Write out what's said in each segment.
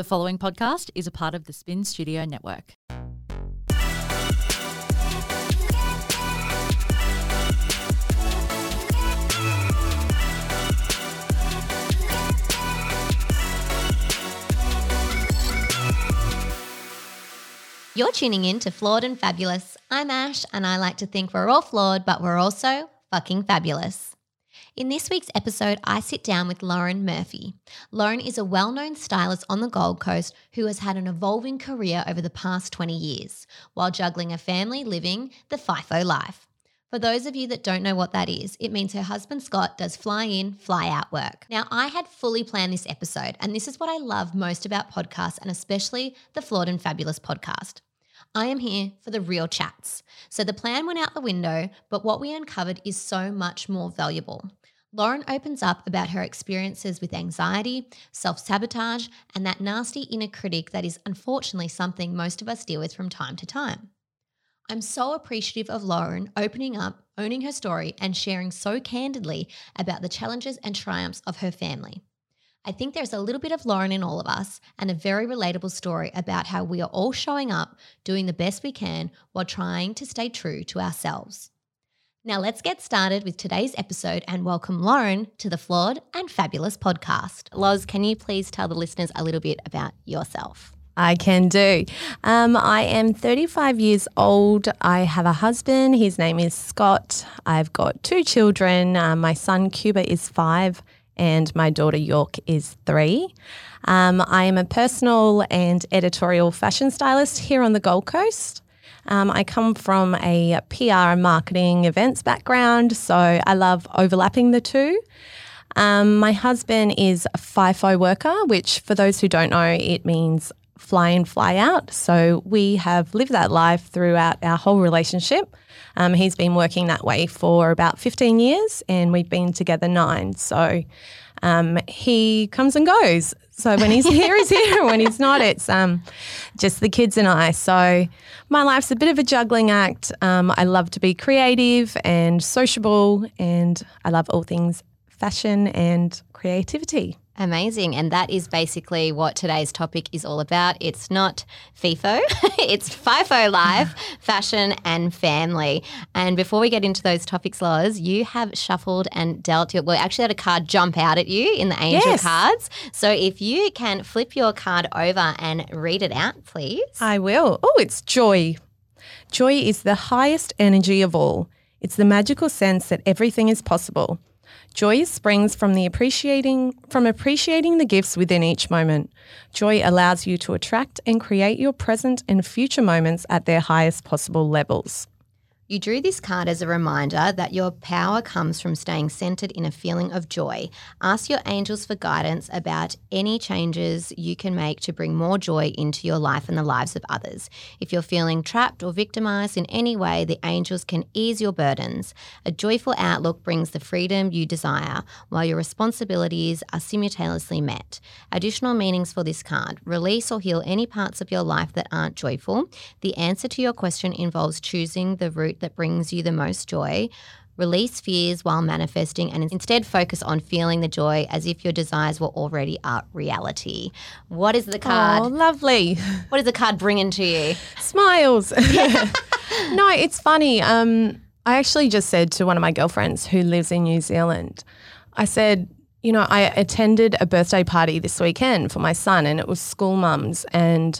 The following podcast is a part of the Spin Studio Network. You're tuning in to Flawed and Fabulous. I'm Ash, and I like to think we're all flawed, but we're also fucking fabulous. In this week's episode, I sit down with Lauren Murphy. Lauren is a well-known stylist on the Gold Coast who has had an evolving career over the past 20 years while juggling a family living the FIFO life. For those of you that don't know what that is, it means her husband Scott does fly in, fly out work. Now, I had fully planned this episode, and this is what I love most about podcasts and especially the Flawed and Fabulous podcast. I am here for the real chats. So the plan went out the window, but what we uncovered is so much more valuable. Lauren opens up about her experiences with anxiety, self-sabotage, and that nasty inner critic that is unfortunately something most of us deal with from time to time. I'm so appreciative of Lauren opening up, owning her story, and sharing so candidly about the challenges and triumphs of her family. I think there's a little bit of Lauren in all of us and a very relatable story about how we are all showing up, doing the best we can while trying to stay true to ourselves. Now let's get started with today's episode and welcome Lauren to the Flawed and Fabulous podcast. Loz, can you please tell the listeners a little bit about yourself? I can do. I am 35 years old. I have a husband. His name is Scott. I've got two children. My son Cuba is 5 and my daughter York is 3. I am a personal and editorial fashion stylist here on the Gold Coast. I come from a PR and marketing events background, so I love overlapping the two. My husband is a FIFO worker, which for those who don't know, it means fly in, fly out. So we have lived that life throughout our whole relationship. He's been working that way for about 15 years and we've been together 9. So he comes and goes. So when he's here, he's here. When he's not, it's just the kids and I. So my life's a bit of a juggling act. I love to be creative and sociable and I love all things fashion and creativity. Amazing. And that is basically what today's topic is all about. It's not FIFO, it's FIFO life, fashion and family. And before we get into those topics, Loz, you have shuffled and dealt your, well, actually had a card jump out at you in the angel cards. So if you can flip your card over and read it out, please. I will. Oh, it's joy. Joy is the highest energy of all. It's the magical sense that everything is possible. Joy springs from appreciating the gifts within each moment. Joy allows you to attract and create your present and future moments at their highest possible levels. You drew this card as a reminder that your power comes from staying centered in a feeling of joy. Ask your angels for guidance about any changes you can make to bring more joy into your life and the lives of others. If you're feeling trapped or victimized in any way, the angels can ease your burdens. A joyful outlook brings the freedom you desire, while your responsibilities are simultaneously met. Additional meanings for this card: release or heal any parts of your life that aren't joyful. The answer to your question involves choosing the route that brings you the most joy. Release fears while manifesting and instead focus on feeling the joy as if your desires were already a reality. What is the card? Oh, lovely. What is the card bringing to you? Smiles. No, it's funny. I actually just said to one of my girlfriends who lives in New Zealand, I said, you know, I attended a birthday party this weekend for my son and it was school mums and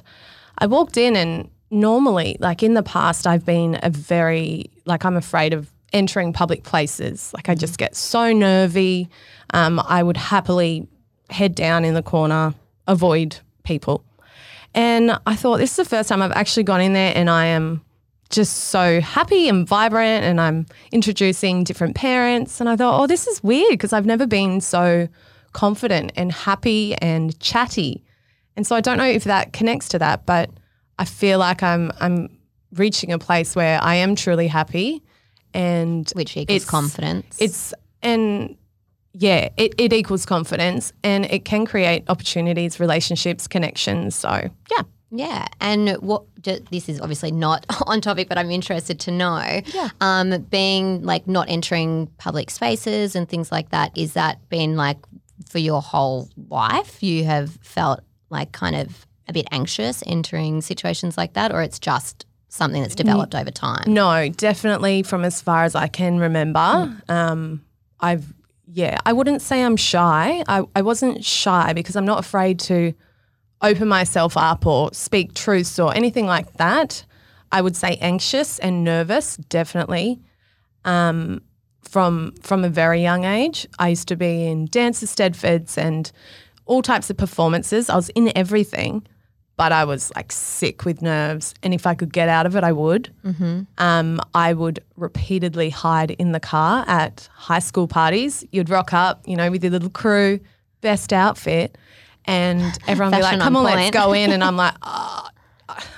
I walked in and normally, like in the past, I've been I'm afraid of entering public places. Like I just get so nervy. I would happily head down in the corner, avoid people. And I thought this is the first time I've actually gone in there and I am just so happy and vibrant and I'm introducing different parents. And I thought, oh, this is weird because I've never been so confident and happy and chatty. And so I don't know if that connects to that, but I feel like I'm reaching a place where I am truly happy and which equals confidence. It equals confidence and it can create opportunities, relationships, connections. So, yeah. Yeah. And this is obviously not on topic, but I'm interested to know, being like not entering public spaces and things like that, is that been like for your whole life you have felt like kind of a bit anxious entering situations like that, or it's just something that's developed over time? No, definitely from as far as I can remember. I wouldn't say I'm shy. I wasn't shy because I'm not afraid to open myself up or speak truths or anything like that. I would say anxious and nervous, definitely. From a very young age, I used to be in dances, steadfeds and all types of performances. I was in everything, but I was like sick with nerves, and if I could get out of it, I would. Mm-hmm. I would repeatedly hide in the car at high school parties. You'd rock up, you know, with your little crew, best outfit, and everyone would be like, come on, let's go in. And I'm like, oh,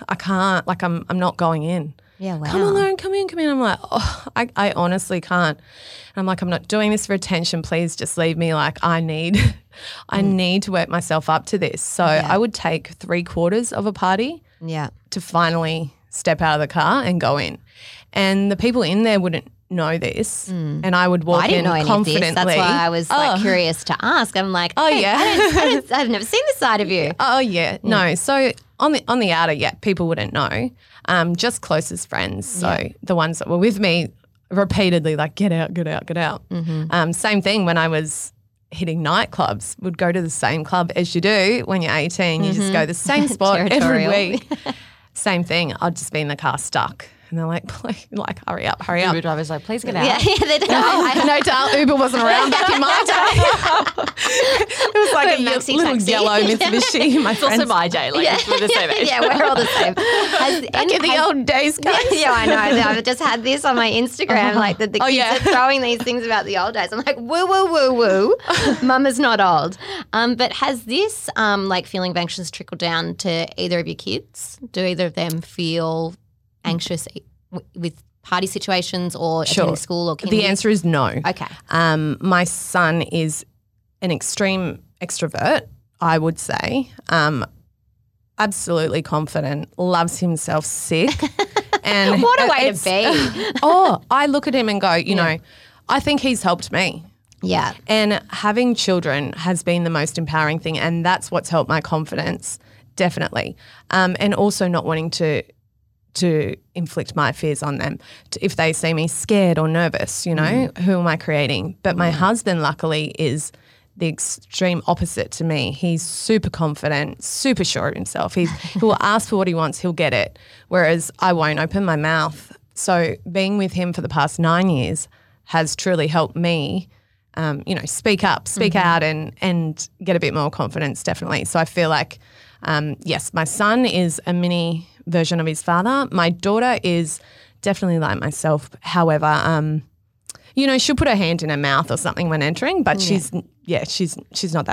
I can't, like I'm not going in. Yeah, wow. Come on, Lauren, come in. I'm like, oh, I honestly can't. And I'm like, I'm not doing this for attention. Please just leave me. Like I need to work myself up to this. So I would take 3/4 of a party to finally step out of the car and go in. And the people in there wouldn't know this, and I would walk in confidently. I didn't know any of this. That's why I was curious to ask. I'm like, hey, I've never seen this side of you. Oh, yeah. Mm. No, so on the outer, people wouldn't know. Just closest friends. So the ones that were with me repeatedly, like, get out. Mm-hmm. Same thing when I was hitting nightclubs, would go to the same club as you do when you're 18. You just go the same spot every week. Same thing. I'd just be in the car stuck. And they're like, please, like, hurry up. Uber driver's like, please get out. Yeah, they don't. No, darling, Uber wasn't around back in my day. It was like a little taxi. Yellow Mitsubishi. My it's friends. Also my day. Like, we're the same age. Yeah, we're all the same. Back in the old days, guys. Yeah, I know. I've just had this on my Instagram, like that the kids are throwing these things about the old days. I'm like, woo, woo, woo, woo. Mama's not old. But has this, like, feeling of anxious trickled down to either of your kids? Do either of them feel anxious with party situations or attending school or kindy? The answer is no. Okay. My son is an extreme extrovert, I would say. Absolutely confident, loves himself sick. And what a way to be. I look at him and go, you know, I think he's helped me. Yeah. And having children has been the most empowering thing, and that's what's helped my confidence, definitely. And also not wanting to inflict my fears on them. If they see me scared or nervous, you know, who am I creating? But my husband, luckily, is the extreme opposite to me. He's super confident, super sure of himself. He'll ask for what he wants, he'll get it, whereas I won't open my mouth. So being with him for the past 9 years has truly helped me, you know, speak out and get a bit more confidence, definitely. So I feel like, yes, my son is a mini version of his father. My daughter is definitely like myself. However, you know, she'll put her hand in her mouth or something when entering, but she's not that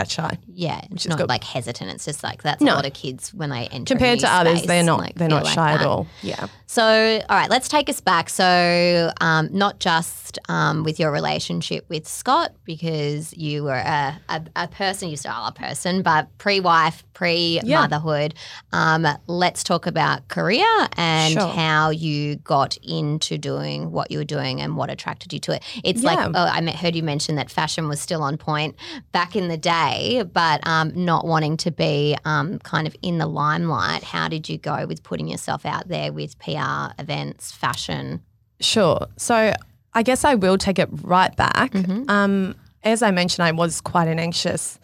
shy. Yeah, it's not good. Like hesitant. It's just like that's a lot of kids when they enter. Compared to others, they're not shy at all. Yeah. So, all right, let's take us back. So, not just with your relationship with Scott, because you were a person, you still are a person, but pre-wife, pre-motherhood. Yeah. Let's talk about career and how you got into doing what you were doing and what attracted you to it. It's like I heard you mention that fashion was still on point back in the day, but not wanting to be kind of in the limelight. How did you go with putting yourself out there with PR? Events, fashion? Sure. So I guess I will take it right back. Mm-hmm. As I mentioned, I was quite an anxious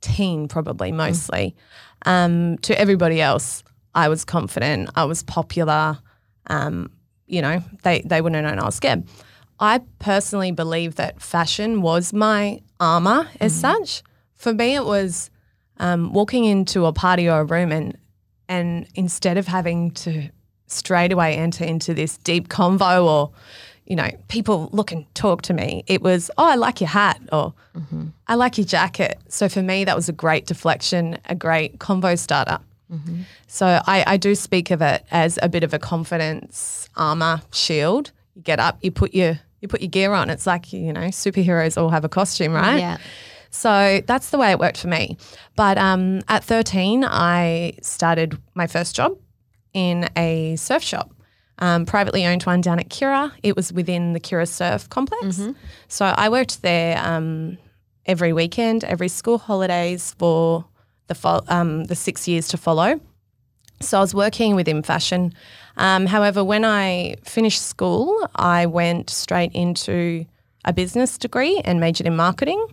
teen, probably mostly. To everybody else, I was confident. I was popular. You know, they wouldn't have known I was scared. I personally believe that fashion was my armour as such. For me, it was walking into a party or a room and instead of having to straight away enter into this deep convo or, you know, people look and talk to me, it was, oh, I like your hat or I like your jacket. So for me that was a great deflection, a great convo starter. Mm-hmm. So I do speak of it as a bit of a confidence armour shield. You get up, you put your gear on. It's like, you know, superheroes all have a costume, right? Yeah. So that's the way it worked for me. But at 13, I started my first job in a surf shop, privately owned one down at Kira. It was within the Kira Surf Complex. Mm-hmm. So I worked there every weekend, every school holidays for the 6 years to follow. So I was working within fashion. However, when I finished school, I went straight into a business degree and majored in marketing.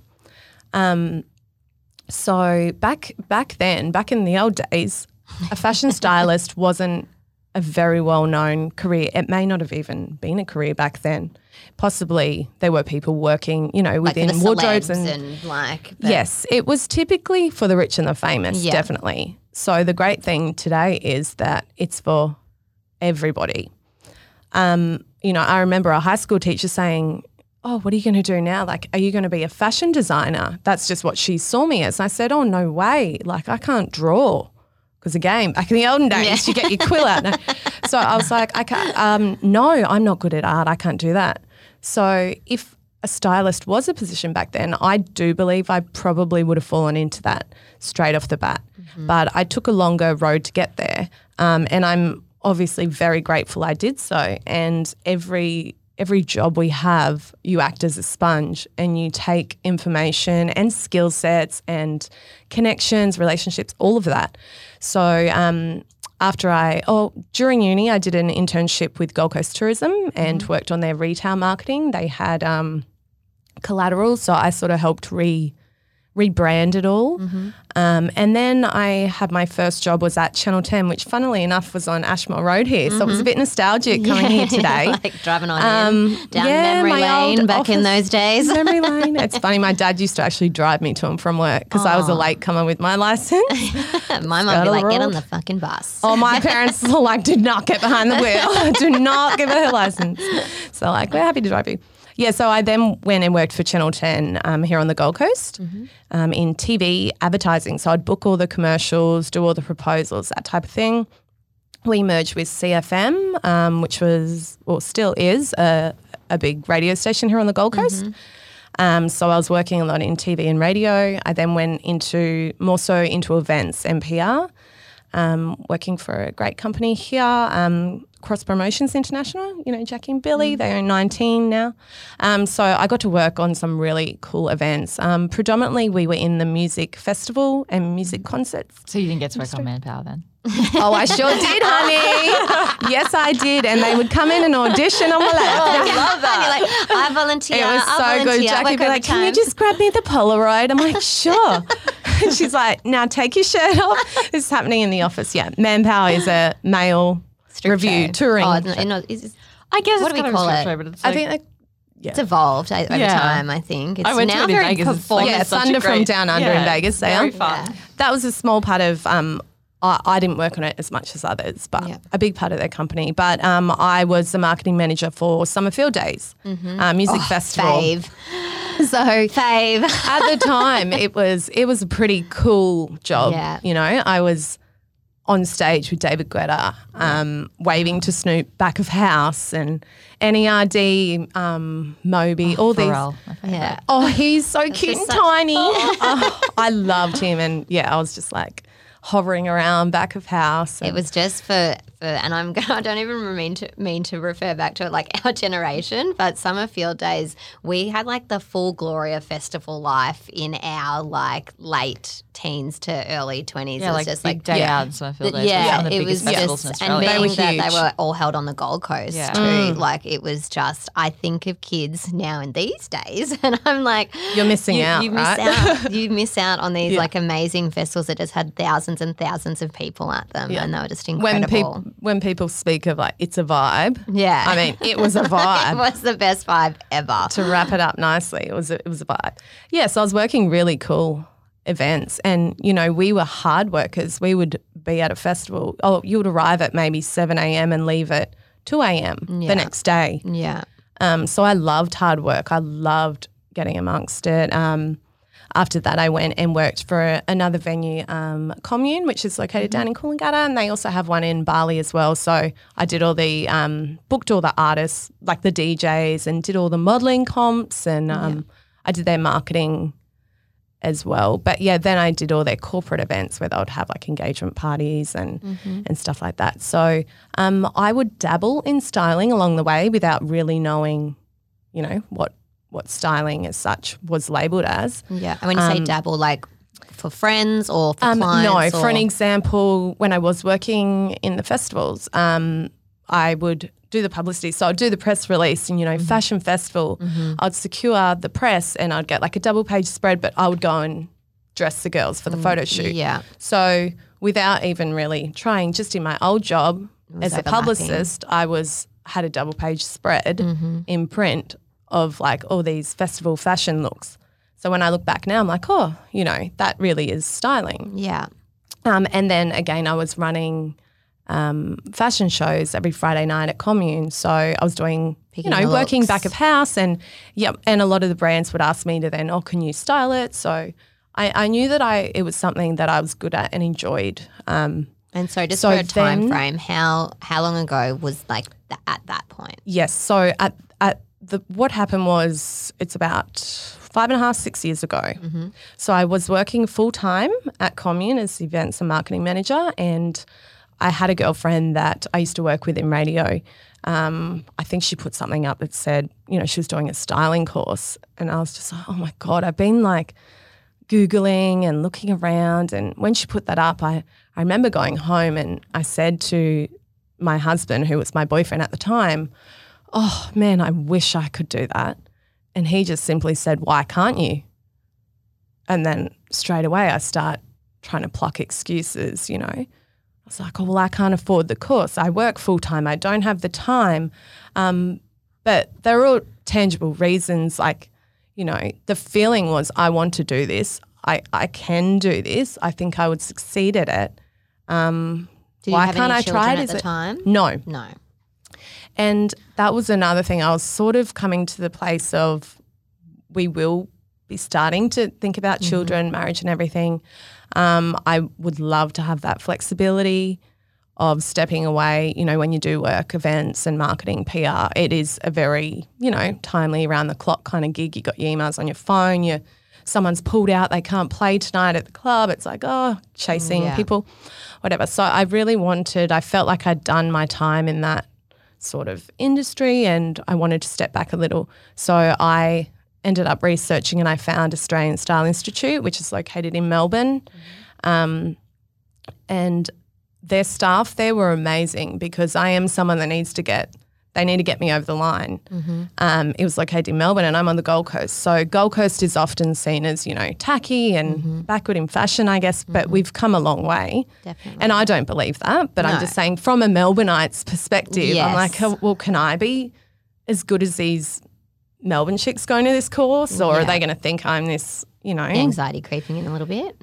So back in the old days, a fashion stylist wasn't a very well-known career. It may not have even been a career back then. Possibly there were people working, you know, within wardrobes and like. Yes, it was typically for the rich and the famous, yeah. Definitely. So the great thing today is that it's for everybody. You know, I remember a high school teacher saying, "Oh, what are you going to do now? Like, are you going to be a fashion designer?" That's just what she saw me as. And I said, "Oh, no way. Like, I can't draw." Because again, back in the olden days, You get your quill out. No. So I was like, "I can't, no, I'm not good at art. I can't do that." So if a stylist was a position back then, I do believe I probably would have fallen into that straight off the bat. Mm-hmm. But I took a longer road to get there. And I'm obviously very grateful I did so. And every job we have, you act as a sponge and you take information and skill sets and connections, relationships, all of that. So during uni, I did an internship with Gold Coast Tourism and worked on their retail marketing. They had collateral, so I sort of helped rebrand it all. Mm-hmm. And then I had my first job was at Channel 10, which funnily enough was on Ashmore Road here. Mm-hmm. So it was a bit nostalgic coming here today. Like driving on down memory lane back in those days. Memory lane. It's funny. My dad used to actually drive me to and from work because I was a late comer with my license. My mum would be like, "Get on the fucking bus." Oh, my parents were like, "Do not get behind the wheel. Do not give her a license." So like, "We're happy to drive you." Yeah, so I then went and worked for Channel 10 here on the Gold Coast in TV advertising. So I'd book all the commercials, do all the proposals, that type of thing. We merged with CFM, which was still is a big radio station here on the Gold Coast. Mm-hmm. So I was working a lot in TV and radio. I then went into events and PR, working for a great company here, Cross Promotions International, you know, Jackie and Billy, they own 19 now. So I got to work on some really cool events. Predominantly we were in the music festival and music concerts. So you didn't get to work on Manpower then? Oh, I sure did, honey. Yes, I did. And they would come in and audition on my lap. Oh, I love that. You're like, "I volunteer." It was so good. Jackie would be like, "Can you just grab me the Polaroid?" I'm like, "Sure." And she's like, "Now take your shirt off." This is happening in the office, yeah. Manpower is a male... Review show. Touring. Oh, no, I guess what it's do we call it? Show, but it's like, I think it's evolved over time. I think it's now very performance. Yeah, Thunder from Down Under in Vegas. They are. Yeah. That was a small part of. I didn't work on it as much as others, but a big part of their company. But I was the marketing manager for Summer Field Days, music festival. Fave. So fave. At the time, it was a pretty cool job. Yeah. You know, I was on stage with David Guetta, waving to Snoop, back of house, and N.E.R.D., Moby, all Pharrell, these. Yeah. Oh, he's so cute and tiny. I loved him, and I was just like hovering around back of house. It was just for and I don't even mean to refer back to it like our generation, but Summer Field Days, we had like the full glory of festival life in our like late teens to early 20s. Yeah, it was like just big like day out Summer Field Days. Yeah, it was just, and being they were all held on the Gold Coast too. Like it was just, I think of kids now in these days, and I'm like, you're missing out. You miss out on these like amazing festivals that just had thousands and thousands of people at them, and they were just incredible. When people speak of like it's a vibe, I mean it was a vibe. It was the best vibe ever. To wrap it up nicely, it was a vibe. Yeah, so I was working really cool events, and you know we were hard workers. We would be at a festival. Oh, you would arrive at maybe 7 a.m. and leave at 2 a.m. the next day. Yeah. So I loved hard work. I loved getting amongst it. After that, I went and worked for another venue, Commune, which is located down in Coolangatta, and they also have one in Bali as well. So I did all the booked all the artists, like the DJs, and did all the modelling comps, and I did their marketing as well. But, then I did all their corporate events where they would have like engagement parties and stuff like that. So I would dabble in styling along the way without really knowing, you know, what styling as such was labelled as. Yeah. And when you say dabble, like For friends or for clients? No, for an example, when I was working in the festivals, I would do the publicity. So I'd do the press release and, you know, fashion festival, I'd secure the press and I'd get like a double-page spread, but I would go and dress the girls for the photo shoot. Yeah. So without even really trying, just in my old job as a publicist, I had a double-page spread in print of like all these festival fashion looks. So when I look back now, I'm like, oh, you know, that really is styling. Yeah. And then again, I was running fashion shows every Friday night at Commune. So I was doing, working back of house and a lot of the brands would ask me to then, oh, can you style it? So I knew that it was something that I was good at and enjoyed. And so just for a time frame, how long ago was like at that point? Yes. So what happened was it's about 5.5, 6 years ago. So I was working full-time at Commune as the events and marketing manager, and I had a girlfriend that I used to work with in radio. I think she put something up that said, you know, she was doing a styling course, and I was just like, oh, my God, I've been like Googling and looking around, and when she put that up, I remember going home and I said to my husband, who was my boyfriend at the time, oh, man, I wish I could do that. And he just simply said, why can't you? And then straight away I start trying to pluck excuses, you know. I was like, oh, well, I can't afford the course. I work full-time. I don't have the time. But they're all tangible reasons. Like, you know, the feeling was I want to do this. I can do this. I think I would succeed at it. Why can't I try it? Did you have any children at the time? No. No. And that was another thing. I was sort of coming to the place of we will be starting to think about children, marriage and everything. I would love to have that flexibility of stepping away. You know, when you do work, events and marketing, PR, it is a very, you know, timely around the clock kind of gig. You got your emails on your phone, someone's pulled out, they can't play tonight at the club. It's like, oh, chasing people, whatever. So I felt like I'd done my time in that sort of industry and I wanted to step back a little. So I ended up researching and I found Australian Style Institute, which is located in Melbourne. And their staff there were amazing because I am someone that they need to get me over the line. It was located in Melbourne and I'm on the Gold Coast. So Gold Coast is often seen as, you know, tacky and backward in fashion, I guess, but we've come a long way. Definitely. And I don't believe that, but no. I'm just saying from a Melbourneite's perspective, yes. I'm like, oh, well, can I be as good as these Melbourne chicks going to this course or are they going to think I'm this, you know. Anxiety creeping in a little bit.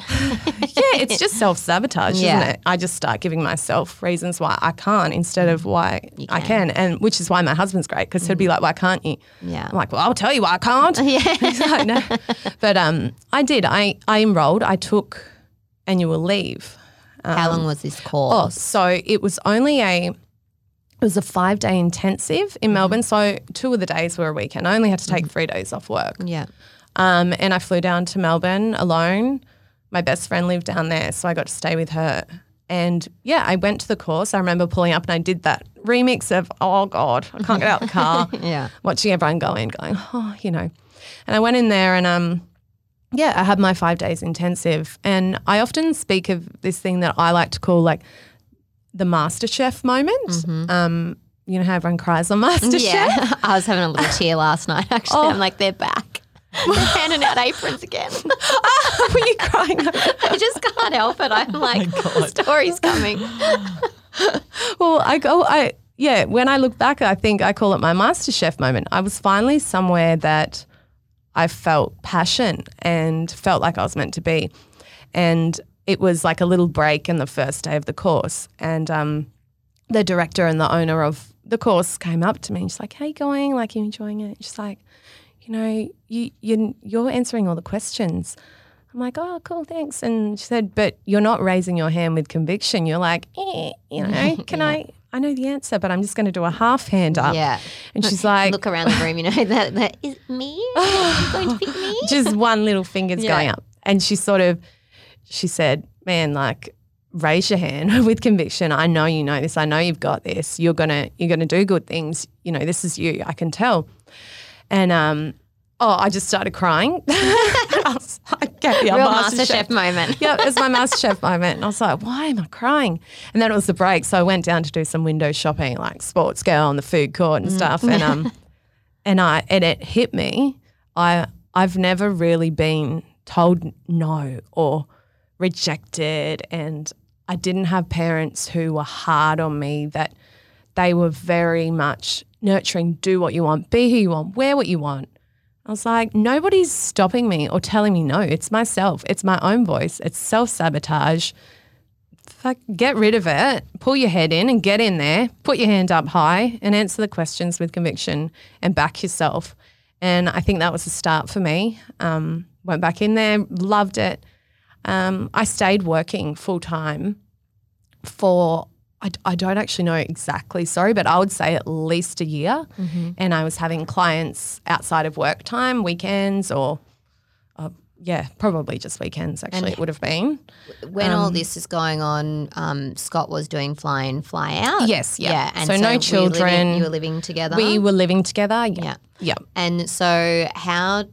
It's just self-sabotage, isn't it? I just start giving myself reasons why I can't instead of why I can, and which is why my husband's great because he'd be like, why can't you? Yeah. I'm like, well, I'll tell you why I can't. He's like, no. But I did. I enrolled. I took annual leave. How long was this course? Oh, so it was only a 5-day intensive in Melbourne, so 2 of the days were a weekend. I only had to take 3 days off work. Yeah. And I flew down to Melbourne alone. My best friend lived down there, so I got to stay with her. And, yeah, I went to the course. I remember pulling up and I did that remix of, oh, God, I can't get out of the car. Watching everyone go in, going, oh, you know. And I went in there and, I had my 5 days intensive. And I often speak of this thing that I like to call like the MasterChef moment. You know how everyone cries on MasterChef? Yeah, I was having a little cheer last night, actually. Oh. I'm like, they're back. They're handing out aprons again. Were you crying? I just can't help it. I'm like, the story's coming. Well, when I look back, I think I call it my MasterChef moment. I was finally somewhere that I felt passion and felt like I was meant to be. And it was like a little break in the first day of the course. And the director and the owner of the course came up to me and she's like, how are you going? Like, are you enjoying it? And she's like, you know, you're answering all the questions. I'm like, oh, cool, thanks. And she said, but you're not raising your hand with conviction. You're like, I know the answer, but I'm just going to do a half hand up. Yeah. And she's like. Look around the room, you know, that is me. Are you going to pick me? Just one little finger's going up. And she said, man, like, raise your hand with conviction. I know you know this. I know you've got this. You're going to do good things. You know, this is you. I can tell. And Oh, I just started crying. I was like, Gabby, I'm MasterChef moment. Yeah, it was my MasterChef moment. And I was like, why am I crying? And then it was the break. So I went down to do some window shopping, like Sports Girl and the food court and stuff. And and it hit me. I've never really been told no or rejected, and I didn't have parents who were hard on me, that they were very much nurturing, do what you want, be who you want, wear what you want. I was like, nobody's stopping me or telling me no. It's myself. It's my own voice. It's self-sabotage. Fuck, get rid of it. Pull your head in and get in there. Put your hand up high and answer the questions with conviction and back yourself. And I think that was the start for me. Went back in there, loved it. I stayed working full-time for, I don't actually know exactly, sorry, but I would say at least a year. Mm-hmm. And I was having clients outside of work time, weekends or, probably just weekends actually, and it would have been. When all this is going on, Scott was doing fly in, fly out. Yes, yeah. Yeah. And so no children. You were living together? We were living together, yeah. And so how...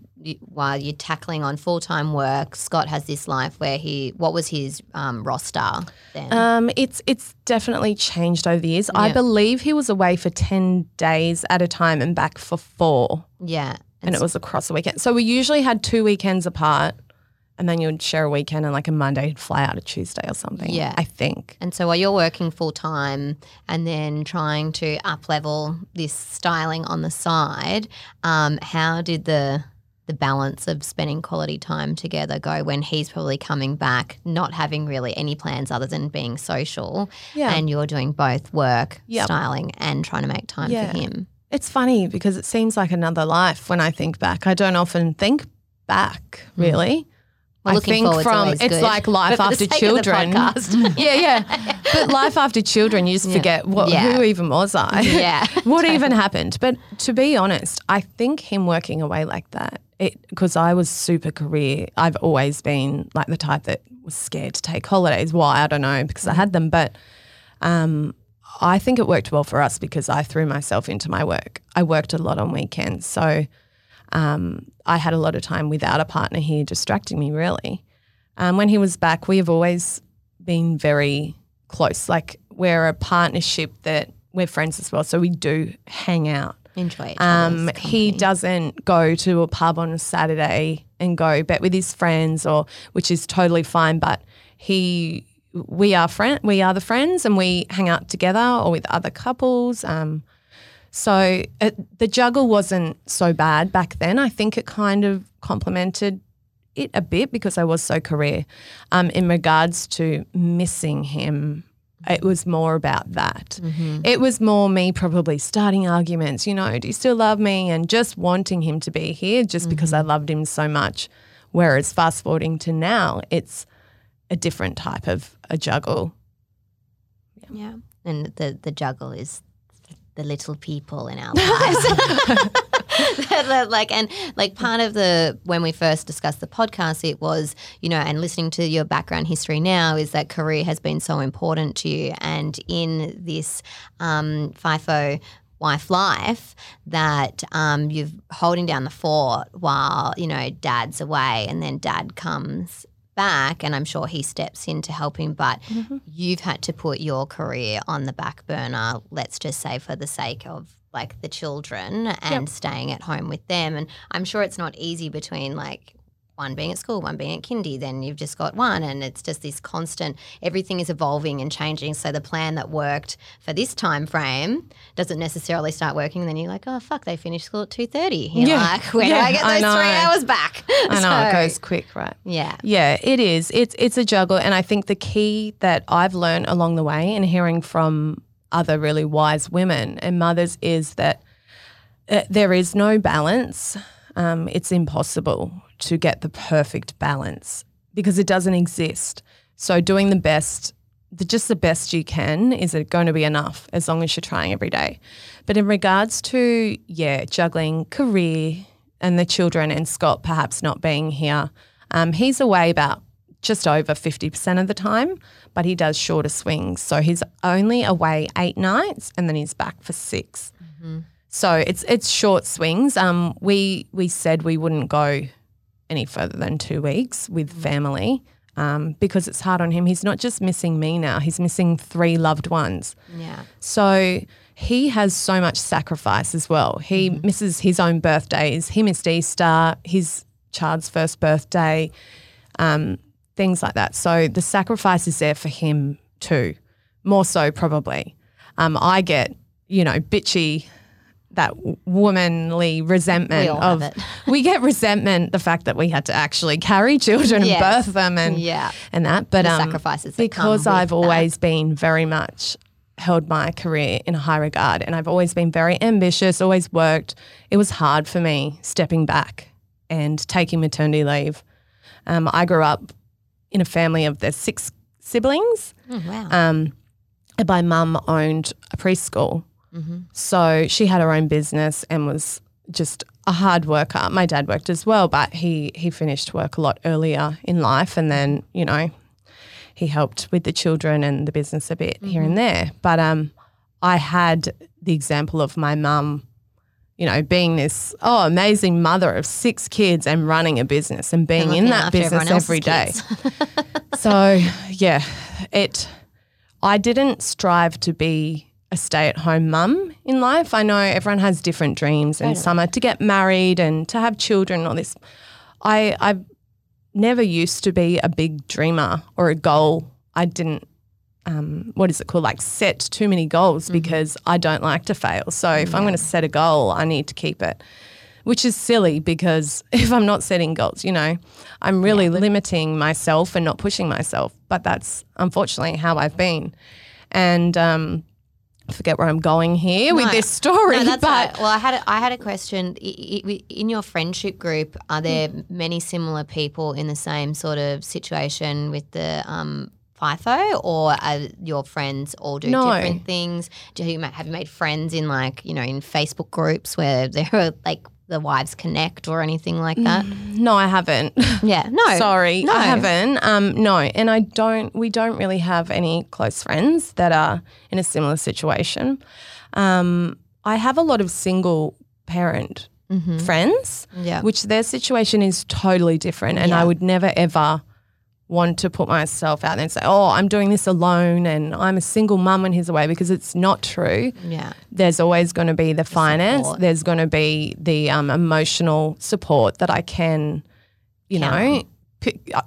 while you're tackling on full-time work, Scott has this life where what was his roster then? It's definitely changed over the years. Yeah. I believe he was away for 10 days at a time and back for 4. Yeah. And it was across the weekend. So we usually had 2 weekends apart, and then you would share a weekend, and like a Monday he'd fly out a Tuesday or something, yeah, I think. And so while you're working full-time and then trying to up-level this styling on the side, how did the balance of spending quality time together go when he's probably coming back, not having really any plans other than being social, and you're doing both work, styling and trying to make time for him? It's funny because it seems like another life when I think back. I don't often think back really. Well, I think from it's good. Like life after children. Yeah. But life after children, you just forget who even was I? Yeah. What even happened? But to be honest, I think him working away like that, because I was super career. I've always been like the type that was scared to take holidays. Why? I don't know, because I had them. But I think it worked well for us because I threw myself into my work. I worked a lot on weekends. So I had a lot of time without a partner here distracting me really. When he was back, we have always been very close. Like we're a partnership that we're friends as well. So we do hang out. Enjoy each other's company. He doesn't go to a pub on a Saturday and go bet with his friends, which is totally fine. But we are the friends, and we hang out together or with other couples. So the juggle wasn't so bad back then. I think it kind of complemented it a bit because I was so career. In regards to missing him, it was more about that. Mm-hmm. It was more me probably starting arguments, do you still love me? And just wanting him to be here just because I loved him so much. Whereas fast forwarding to now, it's a different type of a juggle. Yeah. And the juggle is the little people in our lives. Part of when we first discussed the podcast, it was, and listening to your background history now is that career has been so important to you, and in this FIFO wife life that you're holding down the fort while, dad's away, and then dad comes back and I'm sure he steps in to help him, but you've had to put your career on the back burner, let's just say for the sake of like the children and staying at home with them. And I'm sure it's not easy between like one being at school, one being at kindy, then you've just got one, and it's just this constant, everything is evolving and changing. So the plan that worked for this time frame doesn't necessarily start working, and then you're like, oh, fuck, they finish school at 2:30. You're like, where do I get those 3 hours back? I know, it goes quick, right? Yeah. Yeah, it is. It's a juggle, and I think the key that I've learned along the way and hearing from other really wise women and mothers is that there is no balance. It's impossible to get the perfect balance because it doesn't exist. So doing the best, just the best you can, is it going to be enough as long as you're trying every day. But in regards to, juggling career and the children and Scott perhaps not being here, he's away about just over 50% of the time, but he does shorter swings. So he's only away 8 nights and then he's back for 6. Mm-hmm. So it's short swings. We said we wouldn't go any further than 2 weeks with family because it's hard on him. He's not just missing me now. He's missing three loved ones. Yeah. So he has so much sacrifice as well. He misses his own birthdays. He missed Easter, his child's first birthday, things like that. So the sacrifice is there for him too, more so probably. I get, bitchy, that womanly resentment of we get resentment the fact that we had to actually carry children and birth them and that, but sacrifices because I've always been very much held my career in high regard, and I've always been very ambitious, always worked. It was hard for me stepping back and taking maternity leave. I grew up in a family of there's 6 siblings. Oh, wow. My mum owned a preschool. Mm-hmm. So she had her own business and was just a hard worker. My dad worked as well, but he finished work a lot earlier in life, and then, he helped with the children and the business a bit here and there. But I had the example of my mum, being this amazing mother of 6 kids and running a business and being in that business every day. So, I didn't strive to be a stay-at-home mum in life. I know everyone has different dreams, and some are to get married and to have children and all this. I never used to be a big dreamer or a goal. I didn't, set too many goals because I don't like to fail. So if I'm going to set a goal, I need to keep it, which is silly because if I'm not setting goals, I'm really limiting myself and not pushing myself. But that's unfortunately how I've been. And I forget where I'm going here with this story. No, I had a question. In your friendship group, are there many similar people in the same sort of situation with the FIFO, or are your friends all do different things? Have you made friends in in Facebook groups where there are the wives connect or anything like that? No, I haven't. Yeah, no. Sorry, no. I haven't. No, and we don't really have any close friends that are in a similar situation. I have a lot of single parent friends, which their situation is totally different, and I would never ever want to put myself out there and say, I'm doing this alone and I'm a single mum when he's away, because it's not true. Yeah. There's always going to be the finance. Support. There's going to be the emotional support that I can,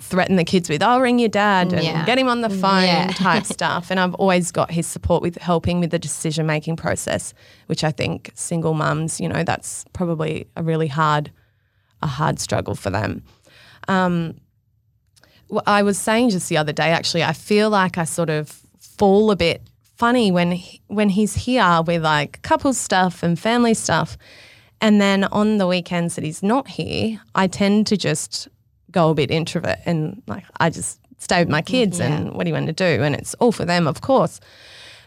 threaten the kids with, I'll ring your dad and get him on the phone type stuff. And I've always got his support with helping with the decision-making process, which I think single mums, that's probably a really hard struggle for them. I was saying just the other day, actually, I feel like I sort of fall a bit funny when he's here with couple stuff and family stuff, and then on the weekends that he's not here, I tend to just go a bit introvert and I just stay with my kids and what do you want to do? And it's all for them, of course.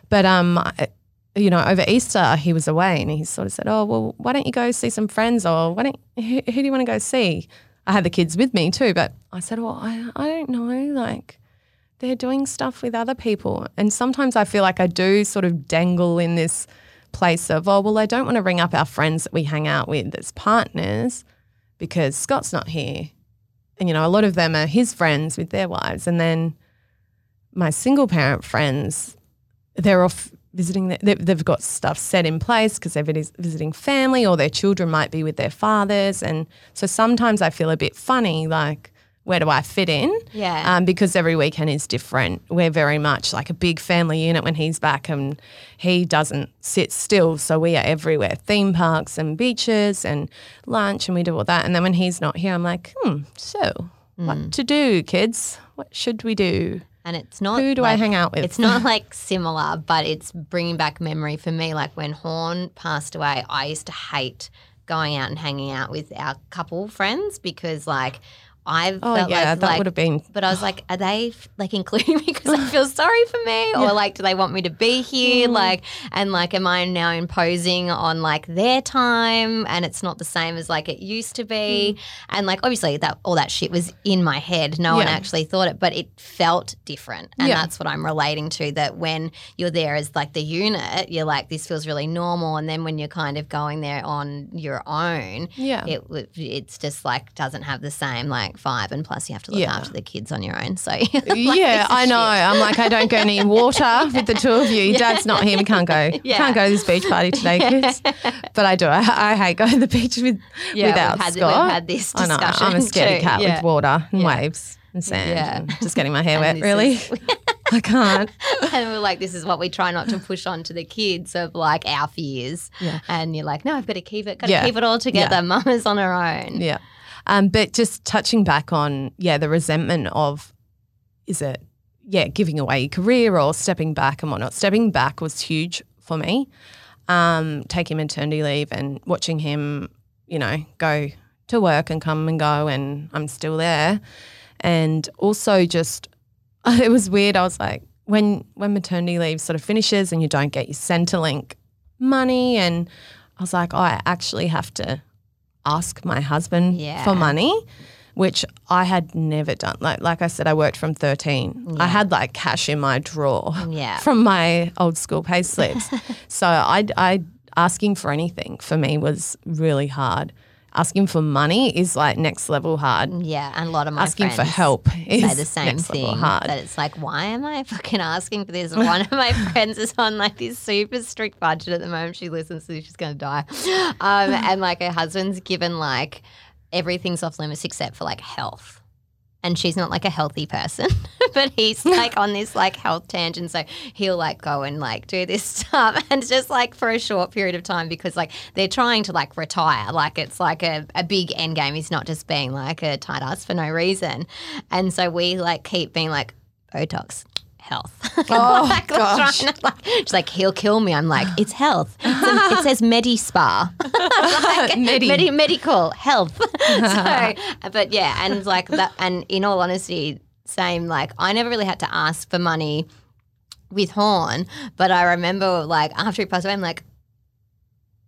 But over Easter he was away, and he sort of said, why don't you go see some friends, or who do you want to go see? I had the kids with me too, but I said, I don't know, they're doing stuff with other people. And sometimes I feel like I do sort of dangle in this place of, I don't want to ring up our friends that we hang out with as partners because Scott's not here. And, a lot of them are his friends with their wives. And then my single parent friends, they're off visiting, they've got stuff set in place because they're visiting family, or their children might be with their fathers. And so sometimes I feel a bit funny, where do I fit in? Yeah. Because every weekend is different. We're very much like a big family unit when he's back, and he doesn't sit still. So we are everywhere, theme parks and beaches and lunch, and we do all that. And then when he's not here, I'm like, what to do, kids? What should we do? And it's not – who do I hang out with? It's not similar, but it's bringing back memory for me. When Horn passed away, I used to hate going out and hanging out with our couple friends because I felt like that would have been. But I was like, are they like including me because they feel sorry for me, or like, do they want me to be here? Like, and like, am I now imposing on like their time? And it's not the same as like it used to be. And like, obviously, that all that shit was in my head. No one actually thought it, but it felt different, and that's what I'm relating to. That when you're there as like the unit, you're like, this feels really normal, and then when you're kind of going there on your own, it's just like doesn't have the same like. Five and plus you have to look after the kids on your own. So like, I know. I'm like, I don't go near water with the two of you. Dad's not here. We can't go. Can't go to this beach party today, kids. But I do. I hate going to the beach without Scott. We've had this discussion. I'm a scaredy cat with water and waves and sand. And just getting my hair wet, really. I can't. And we're like, this is what we try not to push on to the kids of like our fears. Yeah. And you're like, no, I've got to keep it. Got to keep it all together. Yeah. Mama's on her own. Yeah. But just touching back on, the resentment of, giving away your career or stepping back and whatnot. Stepping back was huge for me, taking maternity leave and watching him, go to work and come and go, and I'm still there. And also just it was weird. I was like, when maternity leave sort of finishes and you don't get your Centrelink money, and I was like, I actually have to ask my husband for money, which I had never done. Like I said, I worked from 13. I had like cash in my drawer from my old school pay slips. So I asking for anything for me was really hard. Asking for money is like next level hard. Yeah, and a lot of my asking friends for help is say the same thing. Hard. That it's like, why am I fucking asking for this? One of my friends is on like this super strict budget at the moment. She listens to this, she's gonna die. And like her husband's given like everything's off limits except for like health. And she's not like a healthy person, but he's like on this like health tangent. So he'll like go and like do this stuff, and just like for a short period of time, because like they're trying to like retire. Like it's like a big end game. He's not just being like a tight ass for no reason. And so we like keep being like Botox. Health. Oh, like, gosh. Like, she's like, he'll kill me. I'm like, it's health. It says Medi Spa. Like, medical health. So, but yeah, and like that, and in all honesty, same, like I never really had to ask for money with Horn, but I remember like after he passed away, I'm like,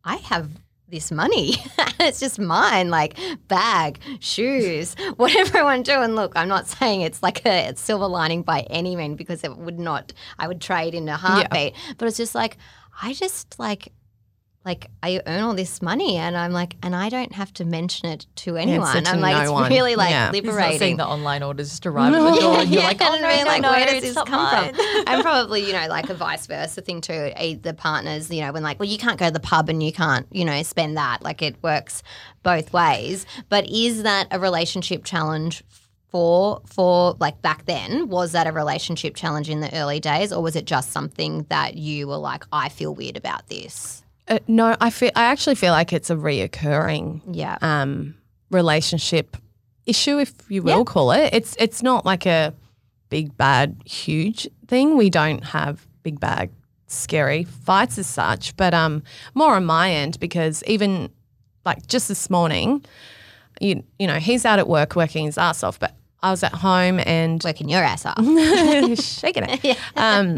I have this money. It's just mine, like bag, shoes, whatever I want to do. And look, I'm not saying it's like a silver lining by any means, because it would not, I would trade in a heartbeat. Yeah. But it's just like, I just like I earn all this money, and I'm like, and I don't have to mention it to anyone. I'm like, it's really like liberating. It's not seeing the online orders just arrive at the door, and you're like, oh no, like, where does this come from? And probably, like a vice versa thing too. The partners, when like, well, you can't go to the pub and you can't, spend that. Like it works both ways. But is that a relationship challenge? For like back then, was that a relationship challenge in the early days, or was it just something that you were like, I feel weird about this? No, I actually feel like it's a reoccurring relationship issue, if you will call it. It's not like a big, bad, huge thing. We don't have big, bad, scary fights as such, but more on my end, because even like just this morning, you know, he's out at work working his ass off, but I was at home and – working your ass off. Shaking it. Yeah.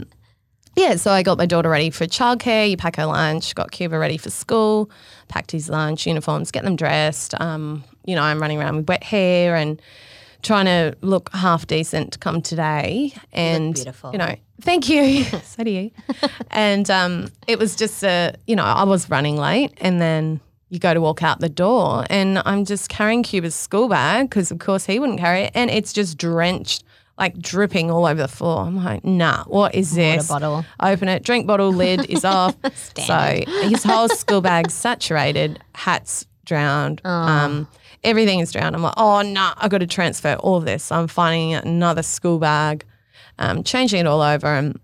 Yeah, so I got my daughter ready for childcare. You pack her lunch, got Cuba ready for school, packed his lunch, uniforms, get them dressed. I'm running around with wet hair and trying to look half decent to come today. And, you look beautiful. Thank you. So do you. And it was just I was running late, and then you go to walk out the door, and I'm just carrying Cuba's school bag because, of course, he wouldn't carry it, and it's just drenched. Like dripping all over the floor. I'm like, nah, what is this? Water bottle. Open it. Drink bottle lid is off. So his whole school bag's saturated. Hats drowned. Oh. Everything is drowned. I'm like, oh, nah, I've got to transfer all of this. So I'm finding another school bag, changing it all over. And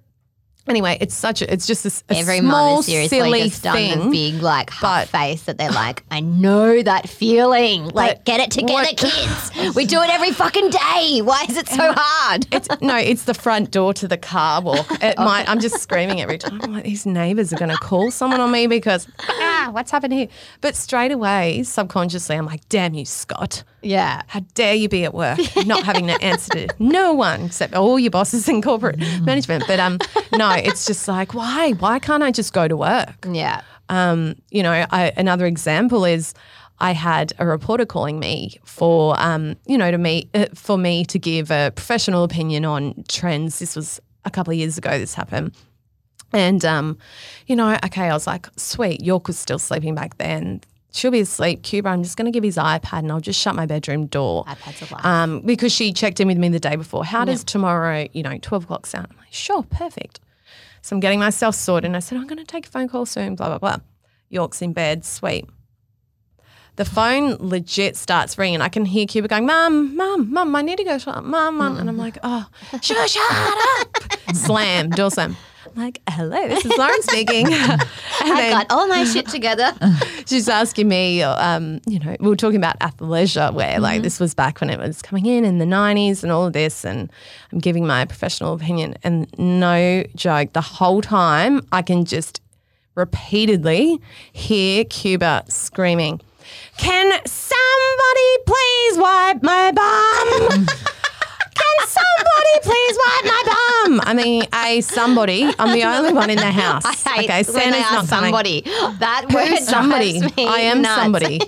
Anyway, it's just this every small, mom is silly just thing. Done the big, like, hot face that they're like, I know that feeling. Like, get it together, kids. We do it every fucking day. Why is it so hard? It's the front door to the car walk. I'm just screaming every time. I'm like, these neighbours are going to call someone on me because, what's happened here? But straight away, subconsciously, I'm like, damn you, Scott. Yeah. How dare you be at work not having to answer to no one except all your bosses in corporate management. But no, it's just like, why can't I just go to work? Yeah. Another example is I had a reporter calling me for, for me to give a professional opinion on trends. This was a couple of years ago this happened. And, I was like, sweet, York was still sleeping back then. She'll be asleep. Cuba, I'm just going to give his iPad and I'll just shut my bedroom door. iPads are life. Because she checked in with me the day before. How does tomorrow, 12 o'clock sound? I'm like, sure, perfect. So I'm getting myself sorted and I said, I'm going to take a phone call soon, blah, blah, blah. York's in bed, sweet. The phone legit starts ringing. I can hear Cuba going, Mum, I need to go, Mum. And I'm like, oh, shut up. Slam, door slam. I'm like, hello, this is Lauren speaking. I got all my shit together. She's asking me, we were talking about athleisure where this was back when it was coming in the 90s and all of this, and I'm giving my professional opinion, and no joke, the whole time I can just repeatedly hear Cuba screaming, can somebody please wipe my bum? Can somebody please wipe my bum? I mean, somebody. I'm the only one in the house. I hate Santa's not somebody. Coming. That word somebody. Me I am nuts. Somebody.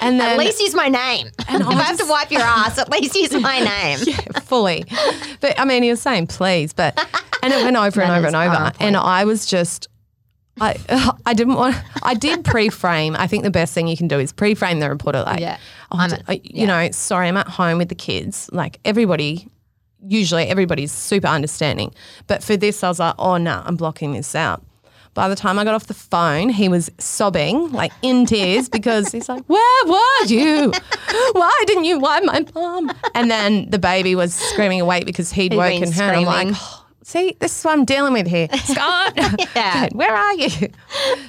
And then, at least use my name. And if I have to wipe your ass, at least use my name. Yeah, fully. But I mean, he was saying please, but and it went over and over and over, and I was just. I did pre-frame. I think the best thing you can do is pre-frame the reporter like, sorry, I'm at home with the kids. Like everybody's super understanding. But for this I was like, oh, no, I'm blocking this out. By the time I got off the phone, he was sobbing, like in tears, because he's like, where were you? Why didn't you wipe my mum? And then the baby was screaming awake because he'd woken her. And I'm like, oh. See, this is what I'm dealing with here. Scott, Dad, where are you?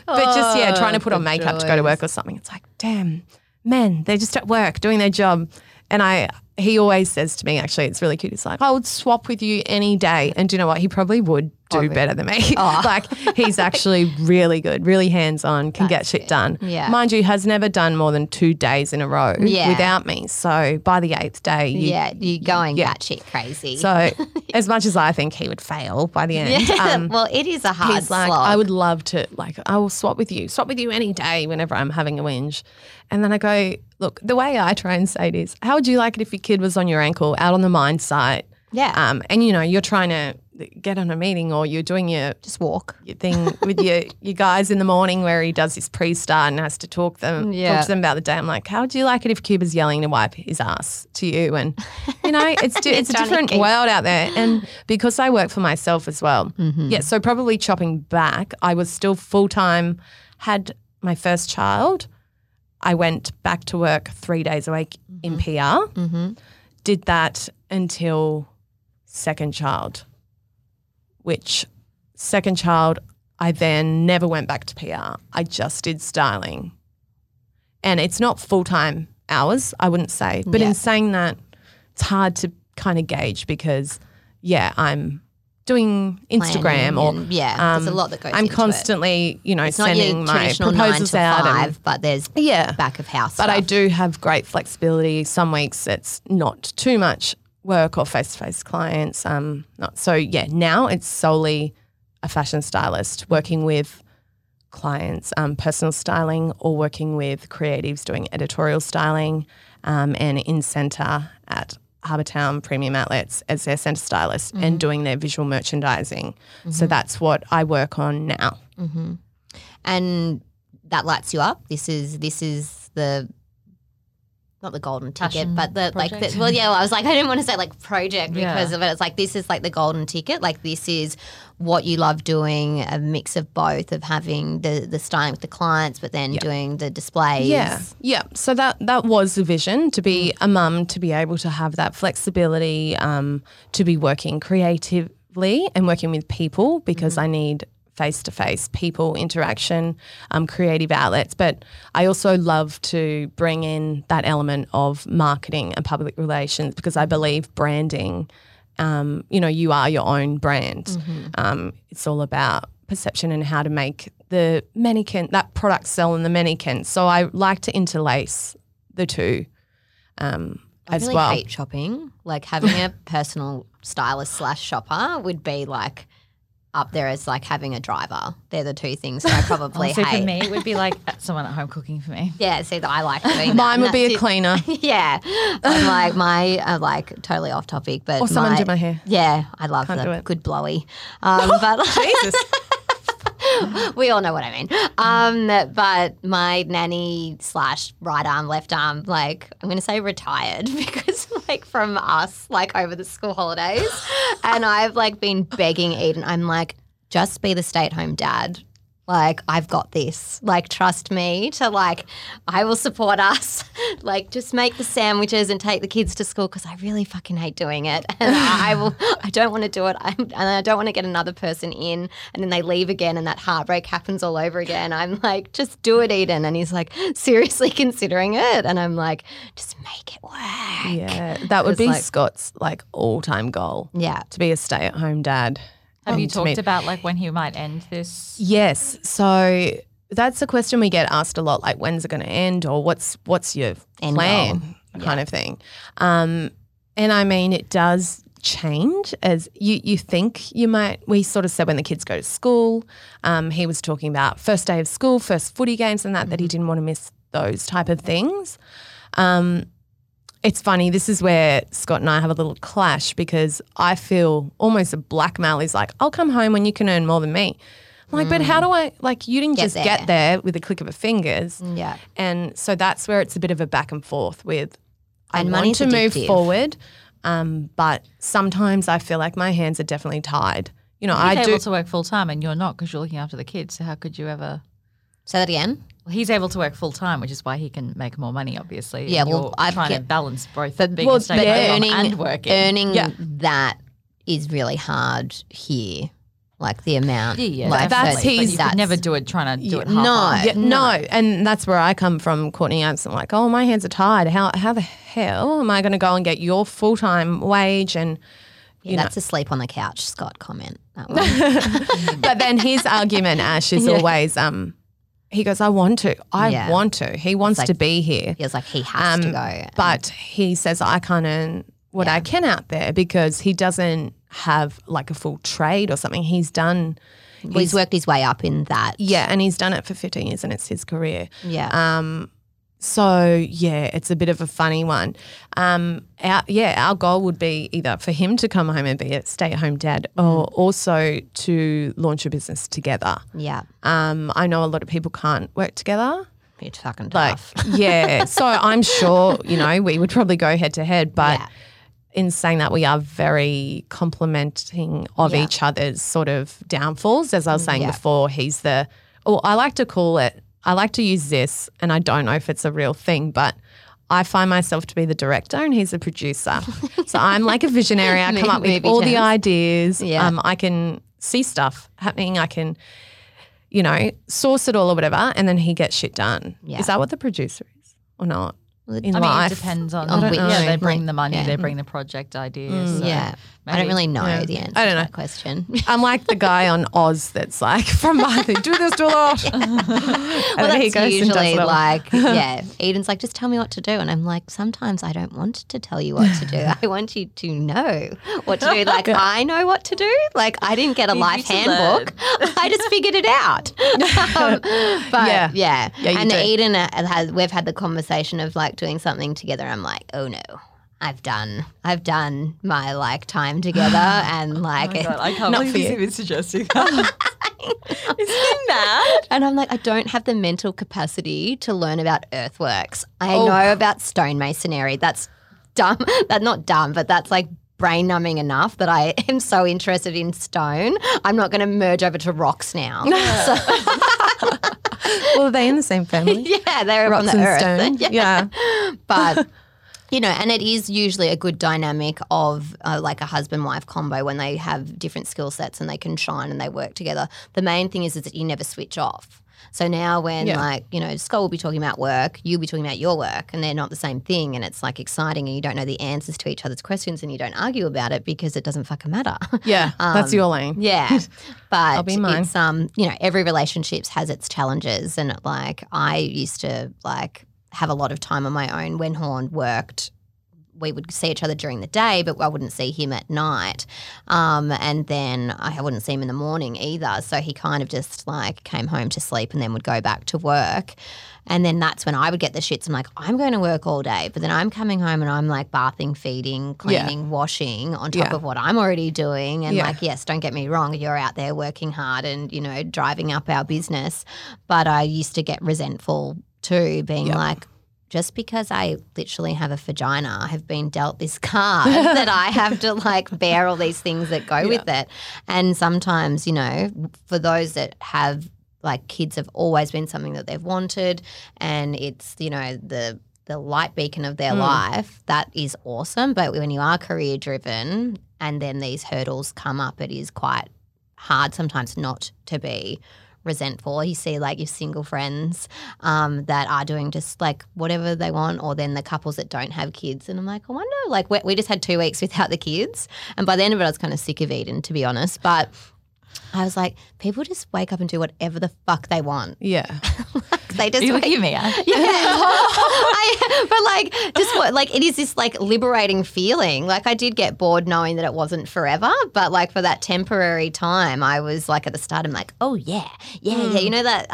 But just, trying to put on makeup to go to work or something. It's like, damn, men, they're just at work doing their job. And he always says to me, actually, it's really cute. It's like, I would swap with you any day. And do you know what? He probably would do better than me. Oh. Like he's actually really good, really hands-on, can get shit done. Yeah. Mind you, has never done more than 2 days in a row without me. So by the 8th day. You're going that shit crazy. So as much as I think he would fail by the end. Yeah. Well, it is a hard slog. I would love to, I will swap with you any day whenever I'm having a whinge. And then I go, look, the way I try and say it is, how would you like it if your kid was on your ankle out on the mine site? Yeah. And, you're trying to get on a meeting or you're doing your – just walk. Your thing with your guys in the morning where he does his pre-start and has to talk to them about the day. I'm like, how would you like it if Cuba's yelling to wipe his ass to you? And, it's a different world out there. And because I work for myself as well, so probably chopping back, I was still full-time, had my first child. I went back to work 3 days a week in PR, did that until second child, I then never went back to PR. I just did styling. And it's not full-time hours, I wouldn't say. But in saying that, it's hard to kind of gauge because, I'm doing Instagram planning or there's a lot that goes I'm into constantly, it. It's sending not your my proposals 9 to 5, out. And, but there's back of house. But stuff. I do have great flexibility. Some weeks it's not too much work or face-to-face clients. Now it's solely a fashion stylist working with clients, personal styling, or working with creatives doing editorial styling, and in centre at Harbour Town Premium Outlets as their centre stylist and doing their visual merchandising. So that's what I work on now. And that lights you up? This is the not the golden ticket, but the project. I was like, I didn't want to say like project because of it. It's like this is like the golden ticket. Like this is what you love doing, a mix of both of having the styling with the clients but then doing the displays. Yeah. So that was the vision, to be a mum, to be able to have that flexibility, to be working creative actively and working with people because I need face-to-face people interaction, creative outlets. But I also love to bring in that element of marketing and public relations because I believe branding, you are your own brand. It's all about perception and how to make the mannequin, that product sell in the mannequin. So I like to interlace the two as well. I really hate shopping. Like having a personal stylist / shopper would be like up there as like having a driver. They're the two things that I probably hate. For me, it would be like someone at home cooking for me. Yeah, see, I like doing that. Mine would be a cleaner. Yeah. I'm like totally off topic. But someone do my hair. Yeah, I love the good blowy. But Jesus. We all know what I mean. But my nanny / right arm, left arm, I'm going to say retired because from us, over the school holidays. And I've been begging Eden. I'm just be the stay-at-home dad. I've got this. Trust me to I will support us. Just make the sandwiches and take the kids to school because I really fucking hate doing it. And I don't want to do it. And I don't want to get another person in and then they leave again and that heartbreak happens all over again. I'm just do it, Eden. And he's seriously considering it. And I'm just make it work. Yeah, that would be Scott's all-time goal. Yeah. To be a stay-at-home dad. Have you talked about when he might end this? Yes. So that's a question we get asked a lot, when's it going to end or what's your end plan kind of thing. And it does change as you think you might. We sort of said when the kids go to school, he was talking about first day of school, first footy games and that he didn't want to miss those type of things. It's funny, this is where Scott and I have a little clash because I feel almost a blackmail is I'll come home when you can earn more than me. I'm but how do I, you didn't get there with a click of a fingers. Yeah. And so that's where it's a bit of a back and forth with I want to move forward, but sometimes I feel my hands are definitely tied. He's able to work full time and you're not because you're looking after the kids. So how could you ever – Say that again? He's able to work full time, which is why he can make more money, obviously. Yeah, I'm trying to balance both being a stay-at-home and working. Earning that is really hard here, the amount. Yeah, you could never do it trying to do it half. No, and that's where I come from, Courtney. I'm oh, my hands are tired. How the hell am I going to go and get your full-time wage and – that's a sleep on the couch, Scott comment, that one. But then his argument, Ash, is always he goes, I want to. He wants to be here. He was he has to go. But he says, I can't earn what I can out there because he doesn't have a full trade or something. He's done. He's worked his way up in that. Yeah, and he's done it for 15 years and it's his career. Yeah. It's a bit of a funny one. Our goal would be either for him to come home and be a stay-at-home dad or also to launch a business together. Yeah. I know a lot of people can't work together. It's fucking tough. Yeah. So I'm sure, we would probably go head-to-head. But in saying that, we are very complementing of each other's sort of downfalls. As I was saying before, he's the – oh, I like to call it – I like to use this, and I don't know if it's a real thing, but I find myself to be the director and he's the producer. So I'm a visionary. I come up with all the ideas. Yeah. I can see stuff happening. I can, source it all or whatever, and then he gets shit done. Yeah. Is that what the producer is or not? It depends on which. Yeah, they bring the money, they bring the project ideas. So yeah. Maybe. I don't really know the answer to that question. I'm the guy on Oz that's from Martha, do this, do that. He goes usually Eden's just tell me what to do. And I'm sometimes I don't want to tell you what to do. I want you to know what to do. I know what to do. I didn't get a life handbook. I just figured it out. And Eden, we've had the conversation of doing something together. I'm oh no. I've done my time together and oh God, I can't believe you've been suggesting that. Isn't it mad? And I'm I don't have the mental capacity to learn about earthworks. I know about stonemasonry. That's dumb. That's not dumb, but that's brain numbing enough that I am so interested in stone. I'm not going to merge over to rocks now. Yeah. Well, are they in the same family? Yeah, they're rocks on the earth. Stone. Yeah. But You know, and it is usually a good dynamic of like a husband-wife combo when they have different skill sets and they can shine and they work together. The main thing is that you never switch off. So now when like, you know, Scott will be talking about work, you'll be talking about your work, and they're not the same thing, and it's like exciting, and you don't know the answers to each other's questions, and you don't argue about it because it doesn't fucking matter. Yeah, that's your lane. Yeah. But I'll be mine. It's, you know, every relationship has its challenges, and like I used to like – have a lot of time on my own. When Horn worked, we would see each other during the day, but I wouldn't see him at night. And then I wouldn't see him in the morning either. So he kind of just like came home to sleep and then would go back to work. And then that's when I would get the shits. I'm like, I'm going to work all day, but then I'm coming home and I'm like bathing, feeding, cleaning, washing on top of what I'm already doing. And like, yes, don't get me wrong, you're out there working hard and, you know, driving up our business. But I used to get resentful too, being like, just because I literally have a vagina, I have been dealt this card that I have to like bear all these things that go with it. And sometimes, you know, for those that have like kids have always been something that they've wanted, and it's, you know, the light beacon of their life, that is awesome. But when you are career driven and then these hurdles come up, it is quite hard sometimes not to be resentful. You see like your single friends that are doing just like whatever they want, or then the couples that don't have kids, and I'm like, I wonder, like we just had 2 weeks without the kids, and by the end of it I was kind of sick of Eden, to be honest, but I was like, people just wake up and do whatever the fuck they want. Yeah. Like they just wake me up. Yeah. But like just what, like it is this like liberating feeling. Like I did get bored knowing that it wasn't forever, but like for that temporary time I was like at the start I'm like, oh yeah, yeah, yeah. You know that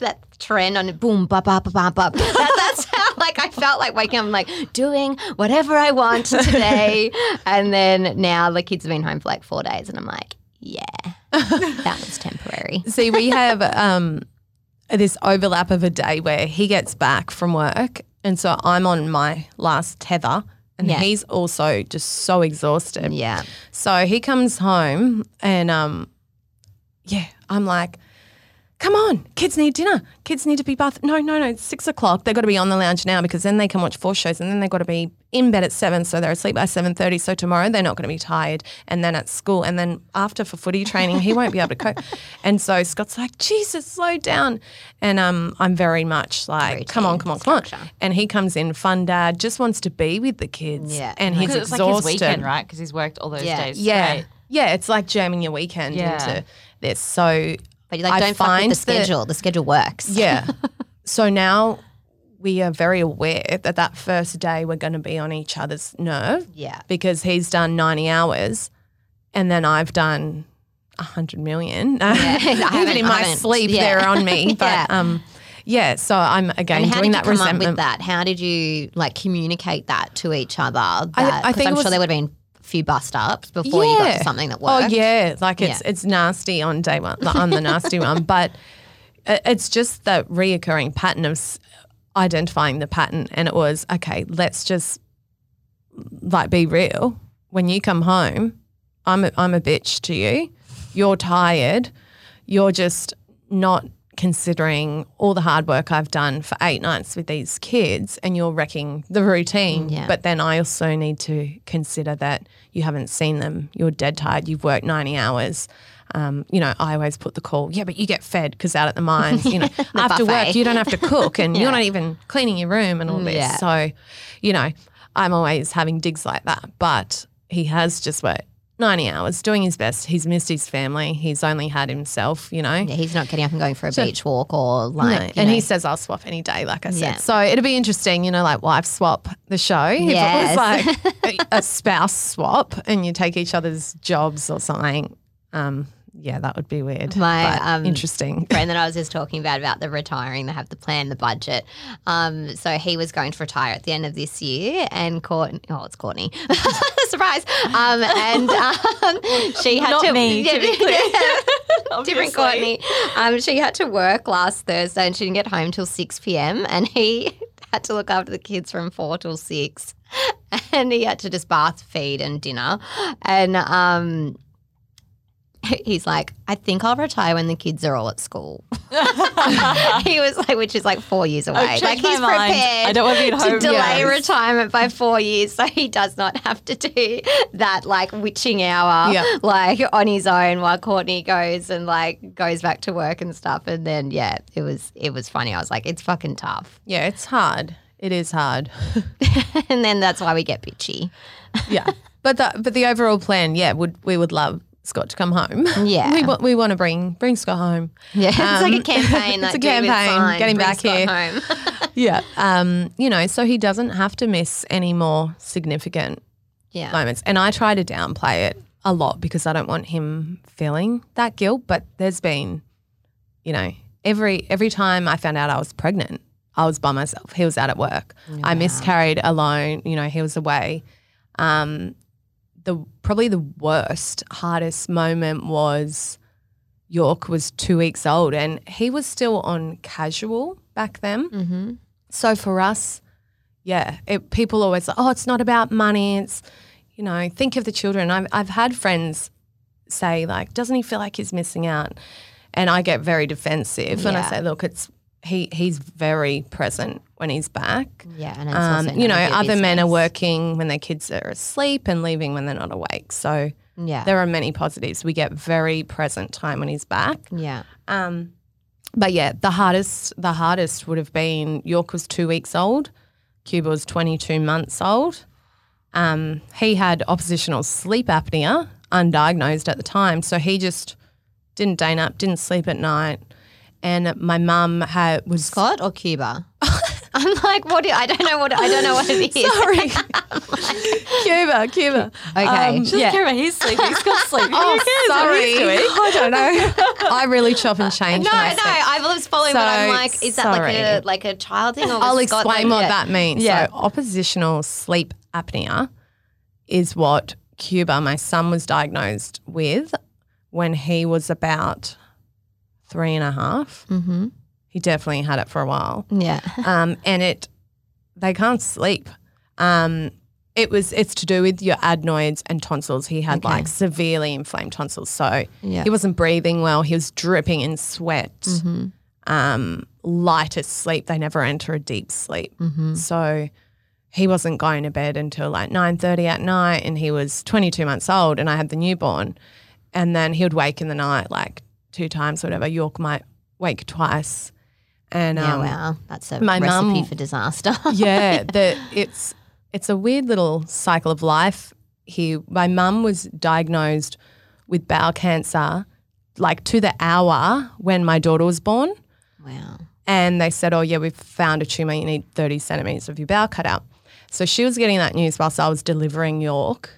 that trend on boom, ba ba ba ba ba. That's how like I felt like waking up and like doing whatever I want today. And then now the kids have been home for like 4 days and I'm like, yeah, that was temporary. See, we have this overlap of a day where he gets back from work and so I'm on my last tether and he's also just so exhausted. Yeah. So he comes home and, I'm like, come on, kids need dinner. Kids need to be bathed. No, it's 6 o'clock. They've got to be on the lounge now because then they can watch 4 shows and then they've got to be in bed at 7, so they're asleep by 7:30. So tomorrow they're not going to be tired, and then at school and then after for footy training, he won't be able to cope. And so Scott's like, Jesus, slow down. And I'm very much like, routine, come on. And he comes in, fun dad, just wants to be with the kids. Yeah. And he's exhausted. It's like his weekend, right? Because he's worked all those days. Yeah. Right? Yeah, it's like jamming your weekend into this. So – but like, don't fuck with the schedule. The schedule works. Yeah. So now we are very aware that that first day we're going to be on each other's nerve. Yeah. Because he's done 90 hours and then I've done 100 million. Yeah, even in my sleep, they're on me. But so I'm again doing that resentment. And how did you come up with that? How did you like communicate that to each other? I think I'm sure there would have been few bust ups before you got to something that worked. Oh yeah, like it's nasty on day one. I'm the nasty one, but it's just the reoccurring pattern of identifying the pattern. And it was okay. Let's just like be real. When you come home, I'm a bitch to you. You're tired. You're just not considering all the hard work I've done for 8 nights with these kids and you're wrecking the routine. Yeah. But then I also need to consider that you haven't seen them. You're dead tired. You've worked 90 hours. You know, I always put the call, but you get fed because out at the mines, you know, after work you don't have to cook and you're not even cleaning your room and all this. Yeah. So, you know, I'm always having digs like that. But he has just worked 90 hours, doing his best. He's missed his family. He's only had himself, you know. Yeah, he's not getting up and going for a beach walk or like. No. And he says, I'll swap any day, like I said. Yeah. So it'll be interesting, you know, like wife swap the show. Yes. If it was like a spouse swap and you take each other's jobs or something. Yeah, that would be weird. My interesting friend that I was just talking about the retiring, they have the plan, the budget. So he was going to retire at the end of this year, and Courtney, surprise. She had different Courtney. She had to work last Thursday, and she didn't get home till 6 p.m. and he had to look after the kids from 4 till 6, and he had to just bath, feed, and dinner, and he's like, I think I'll retire when the kids are all at school. He was like, which is like 4 years away. Like he's prepared I don't want to be at home, delay retirement by 4 years so he does not have to do that like witching hour like on his own while Courtney goes and like goes back to work and stuff. And then, yeah, it was funny. I was like, it's fucking tough. Yeah, it's hard. It is hard. And then that's why we get bitchy. Yeah. But the overall plan, yeah, we would love Scott to come home. Yeah. We want to bring Scott home. Yeah. It's like a campaign. It's a campaign. Get him back Scott here. Home. Yeah. You know, so he doesn't have to miss any more significant moments. And I try to downplay it a lot because I don't want him feeling that guilt. But there's been, you know, every time I found out I was pregnant, I was by myself. He was out at work. Yeah. I miscarried alone. You know, he was away. Probably the worst, hardest moment was York was 2 weeks old and he was still on casual back then. Mm-hmm. So for us, people always like, oh, it's not about money. It's, you know, think of the children. I've had friends say like, doesn't he feel like he's missing out? And I get very defensive when I say, look, it's, He's very present when he's back. Yeah, and it's also, you know, other men are working when their kids are asleep and leaving when they're not awake. So there are many positives. We get very present time when he's back. Yeah. But yeah, the hardest would have been York was 2 weeks old, Cuba was 22 months old. He had oppositional sleep apnea, undiagnosed at the time, so he just didn't day nap, didn't sleep at night. And my mum was Scott or Cuba. I'm like, I don't know what it is. Sorry, Cuba. Okay, she doesn't care about his sleep. He's got sleep. Oh, sorry, I don't know. I really chop and change. No, I was following, but I'm like, is that like a child thing? Or I'll explain what that means. Yeah. So oppositional sleep apnea is what Cuba, my son, was diagnosed with when he was about 3.5. Mm-hmm. He definitely had it for a while. Yeah. And they can't sleep. It's to do with your adenoids and tonsils. He had like severely inflamed tonsils. So he wasn't breathing well. He was dripping in sweat. Mm-hmm. Lightest sleep. They never enter a deep sleep. Mm-hmm. So he wasn't going to bed until like 9:30 at night and he was 22 months old and I had the newborn. And then he would wake in the night like two times or whatever. York might wake twice. And that's a recipe for disaster. Yeah, it's a weird little cycle of life here. My mum was diagnosed with bowel cancer like to the hour when my daughter was born. Wow. And they said, oh, yeah, we've found a tumour. You need 30 centimetres of your bowel cut out. So she was getting that news whilst I was delivering York.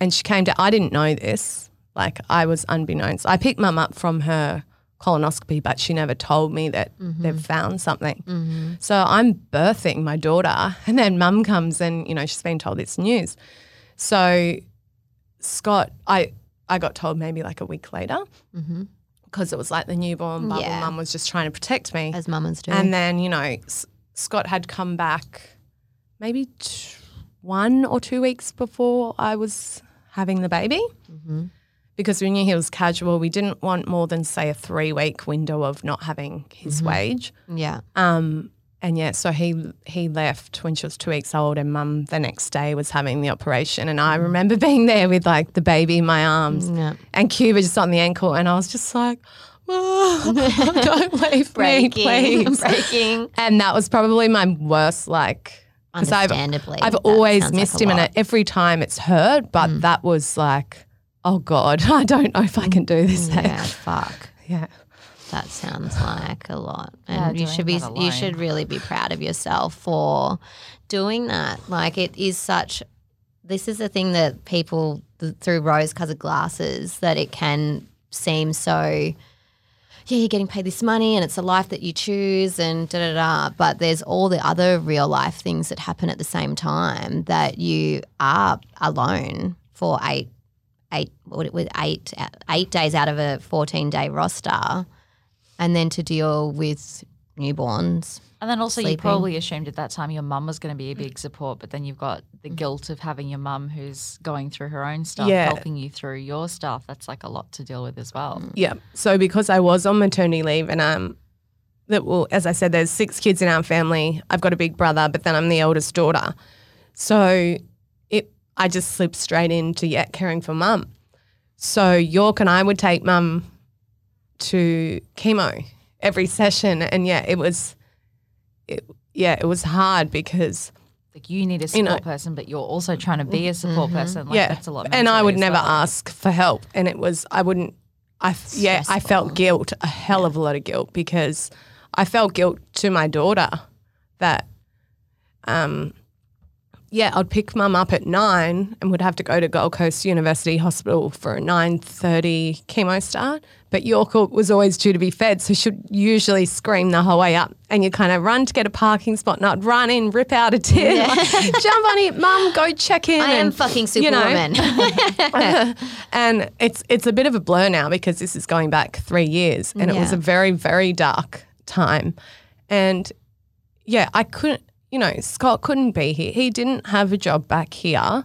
And she came to – I didn't know this. Like I was unbeknownst. I picked mum up from her colonoscopy, but she never told me that they've found something. Mm-hmm. So I'm birthing my daughter and then mum comes and, you know, she's been told this news. So Scott, I got told maybe like a week later because it was like the newborn bubble. Yeah. Mum was just trying to protect me. As mums do. And then, you know, Scott had come back maybe 1 or 2 weeks before I was having the baby. Mm-hmm. Because we knew he was casual. We didn't want more than, say, a 3-week window of not having his wage. Yeah. And, yeah, so he left when she was 2 weeks old and mum the next day was having the operation. And I remember being there with, like, the baby in my arms and Cuba just on the ankle and I was just like, oh, don't leave me, please. Breaking. And that was probably my worst, like, because I've always missed him and every time it's hurt, but that was like, oh, God, I don't know if I can do this. Yeah, fuck. Yeah. That sounds like a lot. And you should really be proud of yourself for doing that. Like it is this is the thing that people through rose-colored glasses that it can seem so – yeah, you're getting paid this money and it's a life that you choose and da-da-da, but there's all the other real life things that happen at the same time that you are alone for 8 days out of a 14-day roster and then to deal with newborns. And then also sleeping. You probably assumed at that time your mum was going to be a big support, but then you've got the guilt of having your mum who's going through her own stuff, helping you through your stuff. That's like a lot to deal with as well. Yeah. So because I was on maternity leave and as I said, there's 6 kids in our family. I've got a big brother, but then I'm the eldest daughter. So I just slipped straight into caring for mum. So York and I would take mum to chemo every session, and it was hard because like you need a support person, but you're also trying to be a support person. Like that's a lot. And I would never ask for help, and it was I felt guilt, a hell of a lot of guilt, because I felt guilt to my daughter that I'd pick mum up at 9 and would have to go to Gold Coast University Hospital for a 9:30 chemo start. But York was always due to be fed, so she'd usually scream the whole way up. And you kind of run to get a parking spot, and I'd run in, rip out a tear, jump on it, mum, go check in. I am fucking superwoman. And it's a bit of a blur now because this is going back 3 years, and it was a very, very dark time. And, I couldn't. Scott couldn't be here. He didn't have a job back here.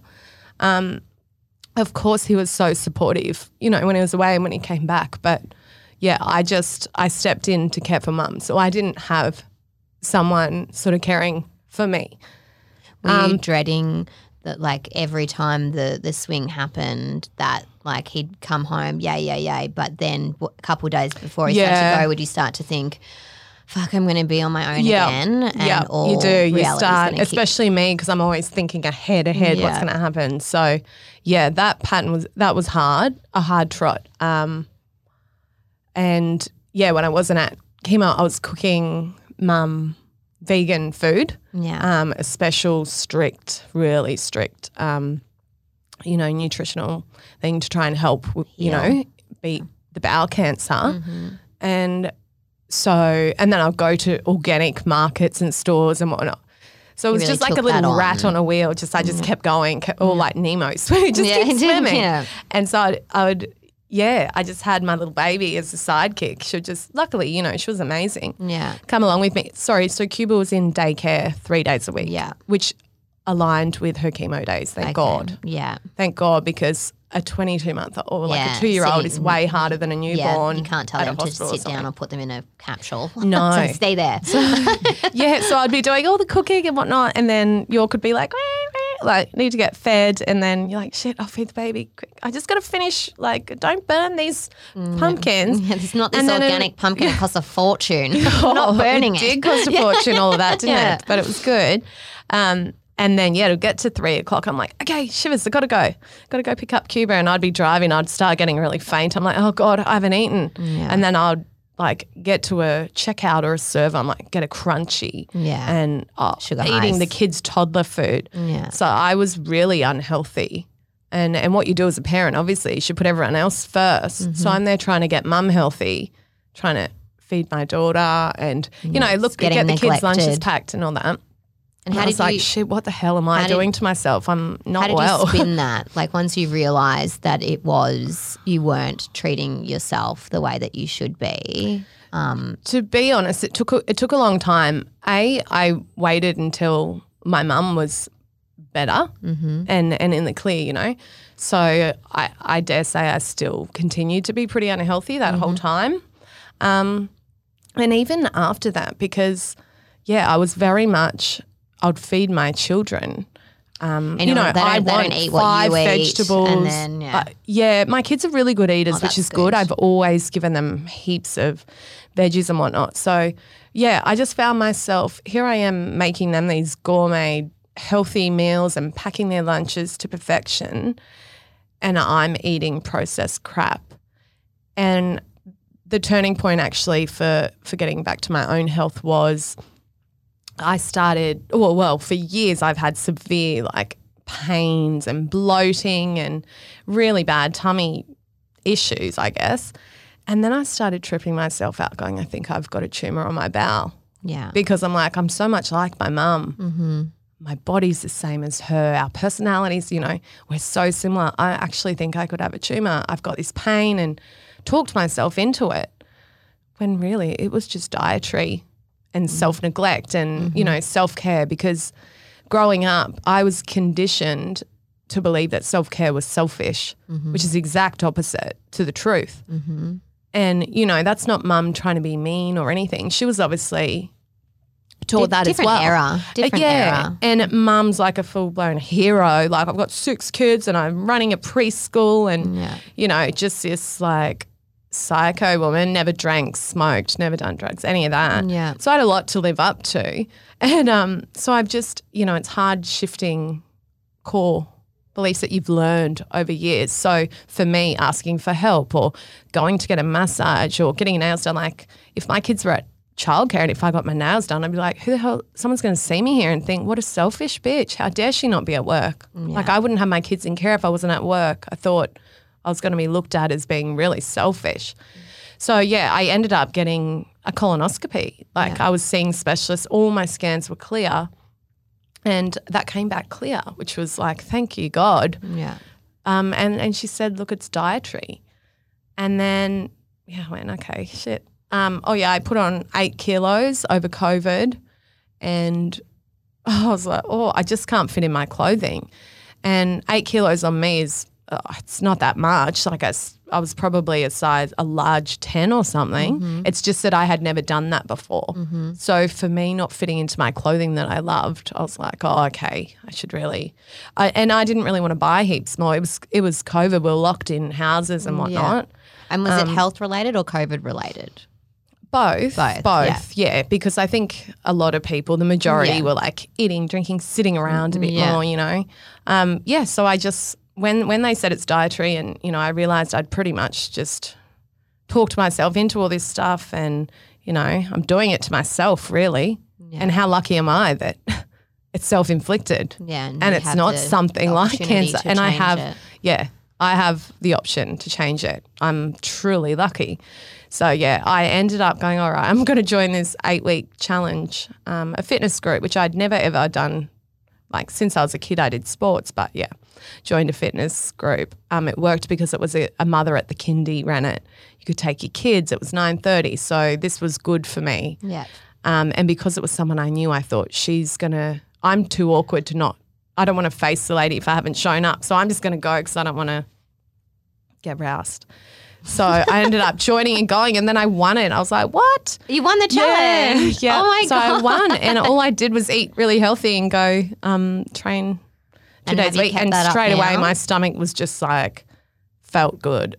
Of course, he was so supportive, when he was away and when he came back. But, I stepped in to care for mum. So I didn't have someone sort of caring for me. Were you dreading that, like, every time the swing happened that, like, he'd come home, yay, but then a couple of days before he started to go, would you start to think, fuck, I'm going to be on my own again? And all you do. You start, especially me, because I'm always thinking ahead, what's going to happen. So, that pattern was hard, a hard trot. When I wasn't at chemo, I was cooking mum vegan food. Yeah. A special, strict, really strict, nutritional thing to try and help, beat the bowel cancer. Mm-hmm. And then I'll go to organic markets and stores and whatnot. So it was just like a little rat on a wheel. I just kept going, like Nemo. So it just kept swimming. Yeah. And so I just had my little baby as a sidekick. She just, luckily, she was amazing. Yeah. Come along with me. Sorry. So Cuba was in daycare 3 days a week. Yeah. Which aligned with her chemo days. Thank God. Yeah. Thank God, because a 22-month or like a 2-year-old is way harder than a newborn. You can't tell them to sit down or put them in a capsule. No. So stay there. So I'd be doing all the cooking and whatnot, and then York could be like, need to get fed, and then you're like, shit, I'll feed the baby quick. I just got to finish, like, don't burn these pumpkins. Yeah, it's not this organic pumpkin. It costs a fortune. Not burning it. It did cost a fortune, all of that, didn't it? But it was good. And then, it'll get to 3:00. I'm like, okay, shivers, I've got to go. Got to go pick up Cuba. And I'd be driving. I'd start getting really faint. I'm like, oh, God, I haven't eaten. Yeah. And then I'd, like, get to a checkout or a server. I'm like, get a crunchy. Yeah. And eating the kids' toddler food. Yeah. So I was really unhealthy. And what you do as a parent, obviously, you should put everyone else first. Mm-hmm. So I'm there trying to get mum healthy, trying to feed my daughter and, get the kids' lunches packed and all that. And I was like, shit, what the hell am I doing to myself? I'm not well. How did you spin that? Like, once you realised that it was you weren't treating yourself the way that you should be. To be honest, it took a long time. I waited until my mum was better and in the clear, So I dare say I still continued to be pretty unhealthy that whole time. And even after that, because, I was very much – I'd feed my children. They don't eat 5 vegetables. And then, my kids are really good eaters, which is good. I've always given them heaps of veggies and whatnot. So, I just found myself, here I am making them these gourmet healthy meals and packing their lunches to perfection, and I'm eating processed crap. And the turning point actually for getting back to my own health was for years I've had severe like pains and bloating and really bad tummy issues, I guess. And then I started tripping myself out going, I think I've got a tumour on my bowel. Yeah. Because I'm like, I'm so much like my mum. Mm-hmm. My body's the same as her. Our personalities, we're so similar. I actually think I could have a tumour. I've got this pain, and talked myself into it when really it was just dietary and self-neglect and, you know, self-care, because growing up I was conditioned to believe that self-care was selfish, which is the exact opposite to the truth. And, you know, that's not mum trying to be mean or anything. She was obviously taught that as well. Different era. And mum's like a full-blown hero. Like, I've got 6 kids and I'm running a preschool and, you know, just this like psycho woman, never drank, smoked, never done drugs, any of that. So I had a lot to live up to. And so I've just, you know, it's hard shifting core beliefs that you've learned over years. So for me, asking for help or going to get a massage or getting your nails done, like if my kids were at childcare and if I got my nails done, I'd be like, who the hell, someone's going to see me here and think, what a selfish bitch. How dare she not be at work? Like, I wouldn't have my kids in care if I wasn't at work. I thought I was going to be looked at as being really selfish. So yeah, I ended up getting a colonoscopy. Like, I was seeing specialists, all my scans were clear. And that came back clear, which was like, thank you, God. And she said, look, it's dietary. And then, I went, okay, shit. I put on 8 kilos over COVID and I was like, I just can't fit in my clothing. And 8 kilos on me is, it's not that much. Like I was probably a large 10 or something. It's just that I had never done that before. So for me, not fitting into my clothing that I loved, I was like, okay, I should really. And I didn't really want to buy heaps more. It was COVID. We were locked in houses and whatnot. And was it health related or COVID related? Both. Because I think a lot of people, the majority were like eating, drinking, sitting around a bit more, you know. So I just... When they said it's dietary and, you know, I realised I'd pretty much just talked myself into all this stuff and, you know, I'm doing it to myself really. And how lucky am I that it's self-inflicted and it's not something like cancer. And I have the option to change it. I'm truly lucky. So, I ended up going, all right, I'm going to join this 8-week challenge, a fitness group, which I'd never ever done. Like since I was a kid I did sports, but joined a fitness group. It worked because it was a mother at the kindy ran it. You could take your kids. It was 9:30, so this was good for me. And because it was someone I knew, I thought I'm too awkward to not. I don't want to face the lady if I haven't shown up, so I'm just going to go because I don't want to get roused. So I ended up joining and going, and then I won it. I was like, what? You won the challenge. Yeah. Oh, my God. So I won, and all I did was eat really healthy and go train 2 days a week. And straight away my stomach was just like felt good.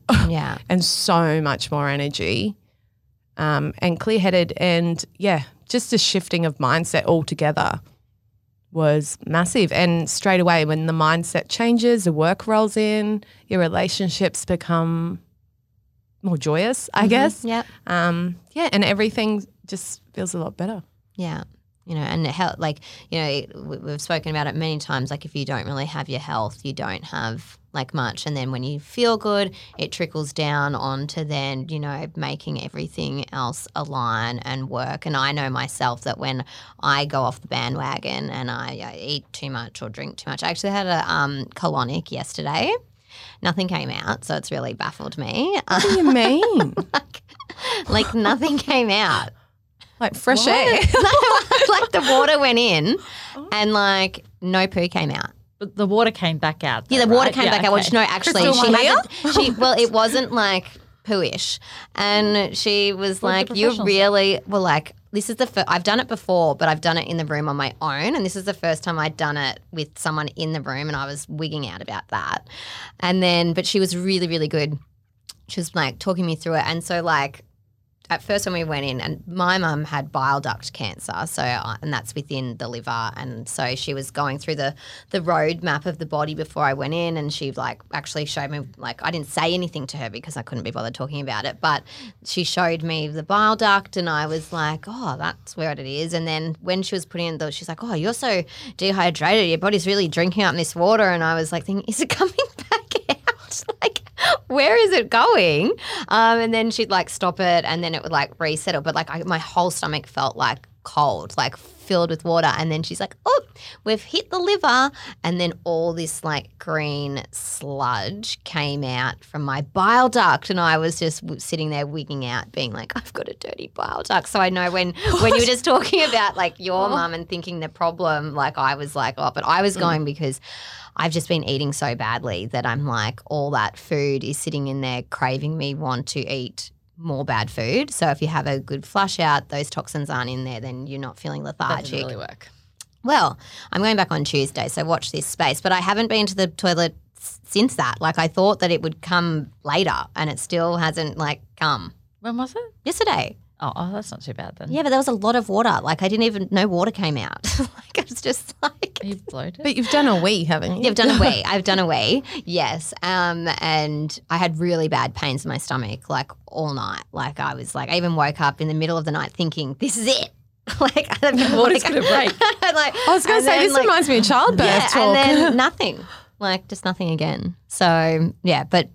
And so much more energy and clear-headed. And, just a shifting of mindset altogether was massive. And straight away when the mindset changes, the work rolls in, your relationships become – more joyous, I guess. And everything just feels a lot better. Yeah. You know, and health, like, you know, we've spoken about it many times. Like if you don't really have your health, you don't have like much. And then when you feel good, it trickles down onto then, you know, making everything else align and work. And I know myself that when I go off the bandwagon and I eat too much or drink too much, I actually had a colonic yesterday. Nothing came out, so it's really baffled me. What do you mean? like nothing came out. Like fresh air. Like the water went in and like no poo came out. But the water came back out. The water came back out, which no, actually it wasn't like poo-ish. And she was like, you really were like, this is the first – I've done it before, but I've done it in the room on my own, and this is the first time I'd done it with someone in the room, and I was wigging out about that. And then – but she was really, really good. She was, like, talking me through it. And so, like, at first when we went in, and my mum had bile duct cancer, so and that's within the liver. And so she was going through the road map of the body before I went in, and she, like, actually showed me – like, I didn't say anything to her because I couldn't be bothered talking about it, but she showed me the bile duct and I was like, that's where it is. And then when she was putting in the – she's like, you're so dehydrated. Your body's really drinking out this water. And I was like thinking, is it coming back out? Like, where is it going? And then she'd, like, stop it and then it would, like, resettle. But, like, my whole stomach felt, like, cold, like filled with water. And then she's like, oh, we've hit the liver. And then all this like green sludge came out from my bile duct. And I was just sitting there wigging out being like, I've got a dirty bile duct. So I know when you were just talking about like your mum and thinking the problem, like I was like, oh, but I was going because I've just been eating so badly that I'm like all that food is sitting in there craving me want to eat more bad food. So if you have a good flush out, those toxins aren't in there, then you're not feeling lethargic. Doesn't really work. Well, I'm going back on Tuesday, so watch this space. But I haven't been to the toilet since that. Like I thought that it would come later and it still hasn't like come. When was it? Yesterday. Oh, that's not too bad then. Yeah, but there was a lot of water. Like I didn't even know water came out. Like I was just like. Are you bloated? But you've done a wee, haven't you? You've done a wee. I've done a wee, yes. And I had really bad pains in my stomach like all night. Like I was like, I even woke up in the middle of the night thinking, this is it. Like I don't know. Water's going to break. Like, I was going to say, this like, reminds me of childbirth talk. And then nothing. Like just nothing again. So yeah, but.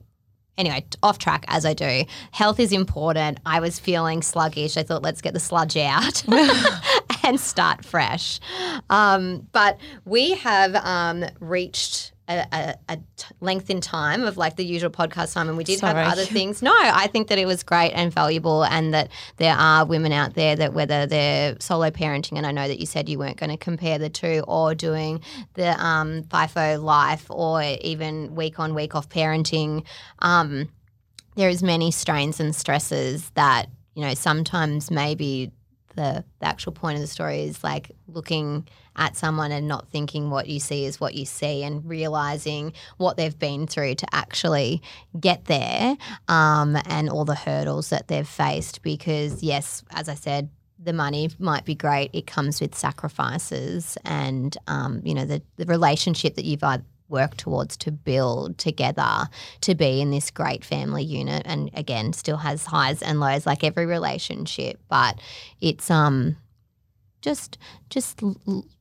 Anyway, off track as I do. Health is important. I was feeling sluggish. I thought, let's get the sludge out and start fresh. But we have reached a length in time of like the usual podcast time, and we did have other things. No, I think that it was great and valuable, and that there are women out there that whether they're solo parenting, and I know that you said you weren't going to compare the two, or doing the FIFO life, or even week on week off parenting. There is many strains and stresses that, you know, sometimes maybe the actual point of the story is like looking at someone and not thinking what you see is what you see, and realising what they've been through to actually get there, and all the hurdles that they've faced. Because yes, as I said, the money might be great. It comes with sacrifices and, you know, the relationship that you've worked towards to build together to be in this great family unit. And again, still has highs and lows like every relationship, but it's just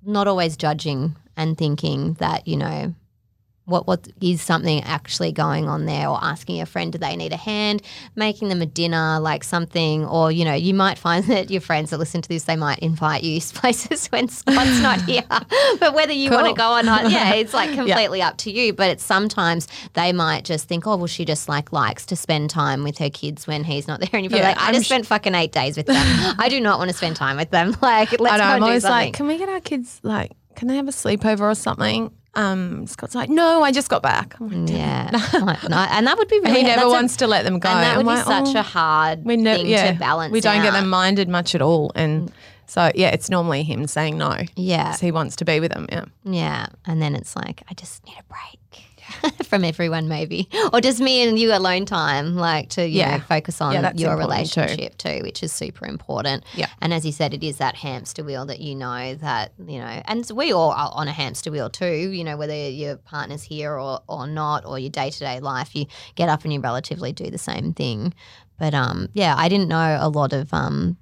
not always judging and thinking that, you know, what is something actually going on there, or asking a friend, do they need a hand, making them a dinner, like something. Or, you know, you might find that your friends that listen to this, they might invite you places when Scott's not here. But whether you want to go or not, yeah, it's like completely up to you. But it's sometimes they might just think, oh, well, she just like likes to spend time with her kids when he's not there. And you're like, I just spent fucking 8 days with them. I do not want to spend time with them. Like, let's go and do something. I'm always like, can we get our kids, like, can they have a sleepover or something? Scott's like, no, I just got back. I'm like, yeah. And that would be really – he never wants to let them go. And that would be such a hard thing to balance. We don't get them minded much at all. And so, yeah, it's normally him saying no. Yeah. Because he wants to be with them, yeah. Yeah. And then it's like, I just need a break. From everyone maybe, or just me and you alone time, like to you know, focus on your relationship too, which is super important. Yeah. And as you said, it is that hamster wheel that you know that, you know, and we all are on a hamster wheel too, you know, whether your partner's here or not, or your day-to-day life, you get up and you relatively do the same thing. But, yeah, I didn't know a lot of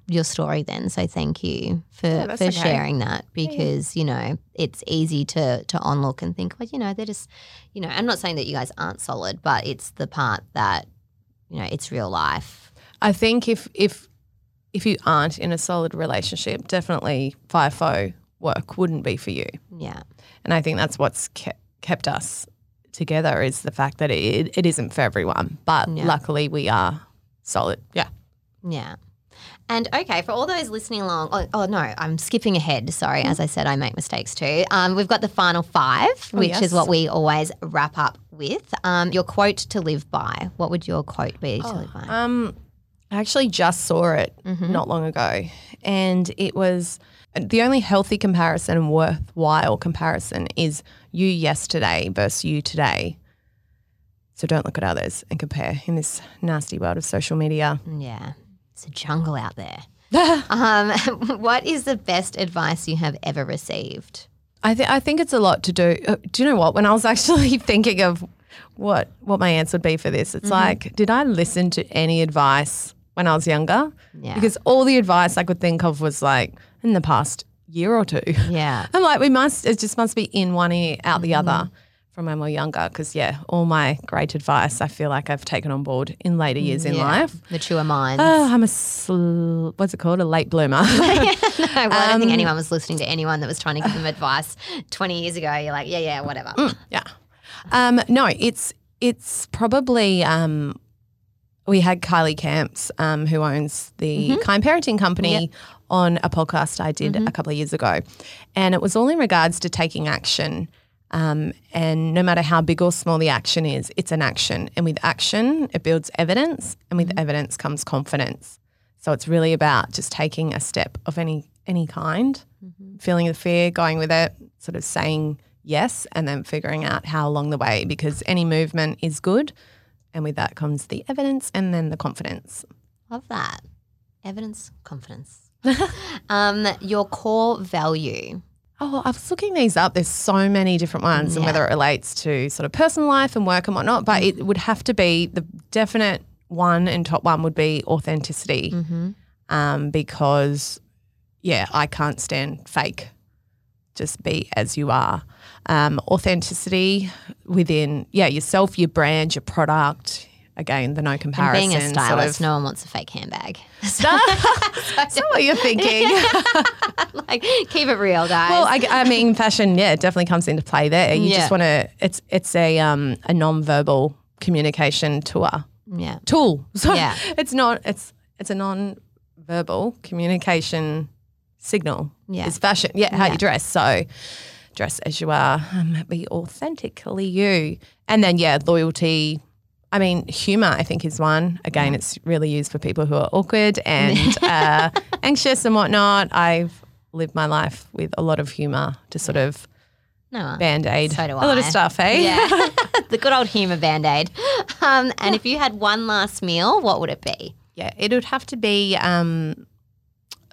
your story then, so thank you for sharing that, because, you know, it's easy to onlook and think, well, you know, they're just, you know, I'm not saying that you guys aren't solid, but it's the part that, you know, it's real life. I think if you aren't in a solid relationship, definitely FIFO work wouldn't be for you. Yeah. And I think that's what's kept us together, is the fact that it isn't for everyone, but luckily we are. Solid, yeah. Yeah. And, okay, for all those listening along no, I'm skipping ahead. Sorry, as I said, I make mistakes too. We've got the final five, which is what we always wrap up with. Your quote to live by. What would your quote be to live by? I actually just saw it not long ago, and it was, the only healthy comparison and worthwhile comparison is you yesterday versus you today. So don't look at others and compare in this nasty world of social media. Yeah, it's a jungle out there. What is the best advice you have ever received? I think it's a lot to do. Do you know what? When I was actually thinking of what my answer would be for this, it's like, did I listen to any advice when I was younger? Yeah. Because all the advice I could think of was like in the past year or two. Yeah. I'm like, it just must be in one ear, out the other. from when we were younger, because, yeah, all my great advice I feel like I've taken on board in later years in life. Mature minds. Oh, I'm a, what's it called, a late bloomer. No, well, I don't think anyone was listening to anyone that was trying to give them advice 20 years ago. You're like, yeah, whatever. Yeah. No, it's probably we had Kylie Camps, who owns the Kind Parenting Company, on a podcast I did a couple of years ago. And it was all in regards to taking action. And no matter how big or small the action is, it's an action. And with action, it builds evidence, and with evidence comes confidence. So it's really about just taking a step of any kind, feeling the fear, going with it, sort of saying yes, and then figuring out how along the way, because any movement is good, and with that comes the evidence and then the confidence. Love that. Evidence, confidence. Your core value. Oh, I was looking these up. There's so many different ones, and whether it relates to sort of personal life and work and whatnot, but it would have to be the definite one and top one would be authenticity, because, yeah, I can't stand fake. Just be as you are. Authenticity within, yourself, your brand, your product. Again, the no comparison. And being a stylist, no one wants a fake handbag. That's what you're thinking. Like, keep it real, guys. Well, I mean, fashion, definitely comes into play there. You just want to. It's a non-verbal communication tool. So it's not. It's a non-verbal communication signal. Yeah, it's fashion. Yeah, how you dress. So. Dress as you are. Be authentically you. And then loyalty. I mean, humour, I think, is one. Again, it's really used for people who are awkward and anxious and whatnot. I've lived my life with a lot of humour to sort of Band-Aid. So do I. A lot of stuff, hey? Yeah. The good old humour Band-Aid. And if you had one last meal, what would it be? Yeah, it would have to be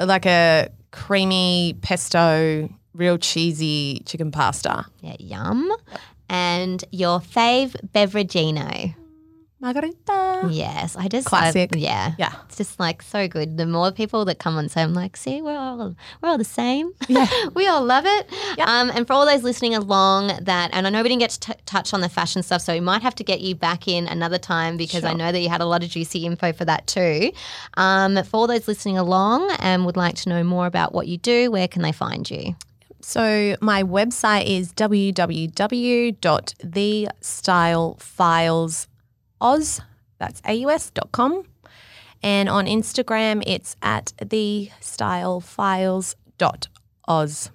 like a creamy pesto, real cheesy chicken pasta. Yeah, yum. And your fave beverageino. Margarita. Yes. I just classic. Yeah. It's just like so good. The more people that come on, so I'm like, see, we're all the same. Yeah. We all love it. Yeah. And for all those listening along that, and I know we didn't get to touch on the fashion stuff, so we might have to get you back in another time because I know that you had a lot of juicy info for that too. For all those listening along and would like to know more about what you do, where can they find you? So my website is www.thestylefilesOz.com. That's AUS.com. And on Instagram, it's at thestylefiles.oz.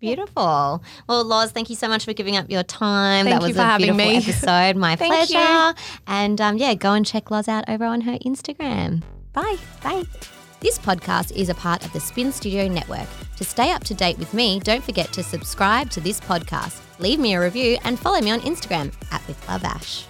Beautiful. Well, Loz, thank you so much for giving up your time. Thank you for having me. That was a beautiful episode. My pleasure. And go and check Loz out over on her Instagram. Bye. Bye. This podcast is a part of the Spin Studio Network. To stay up to date with me, don't forget to subscribe to this podcast. Leave me a review and follow me on Instagram at WithLoveAsh.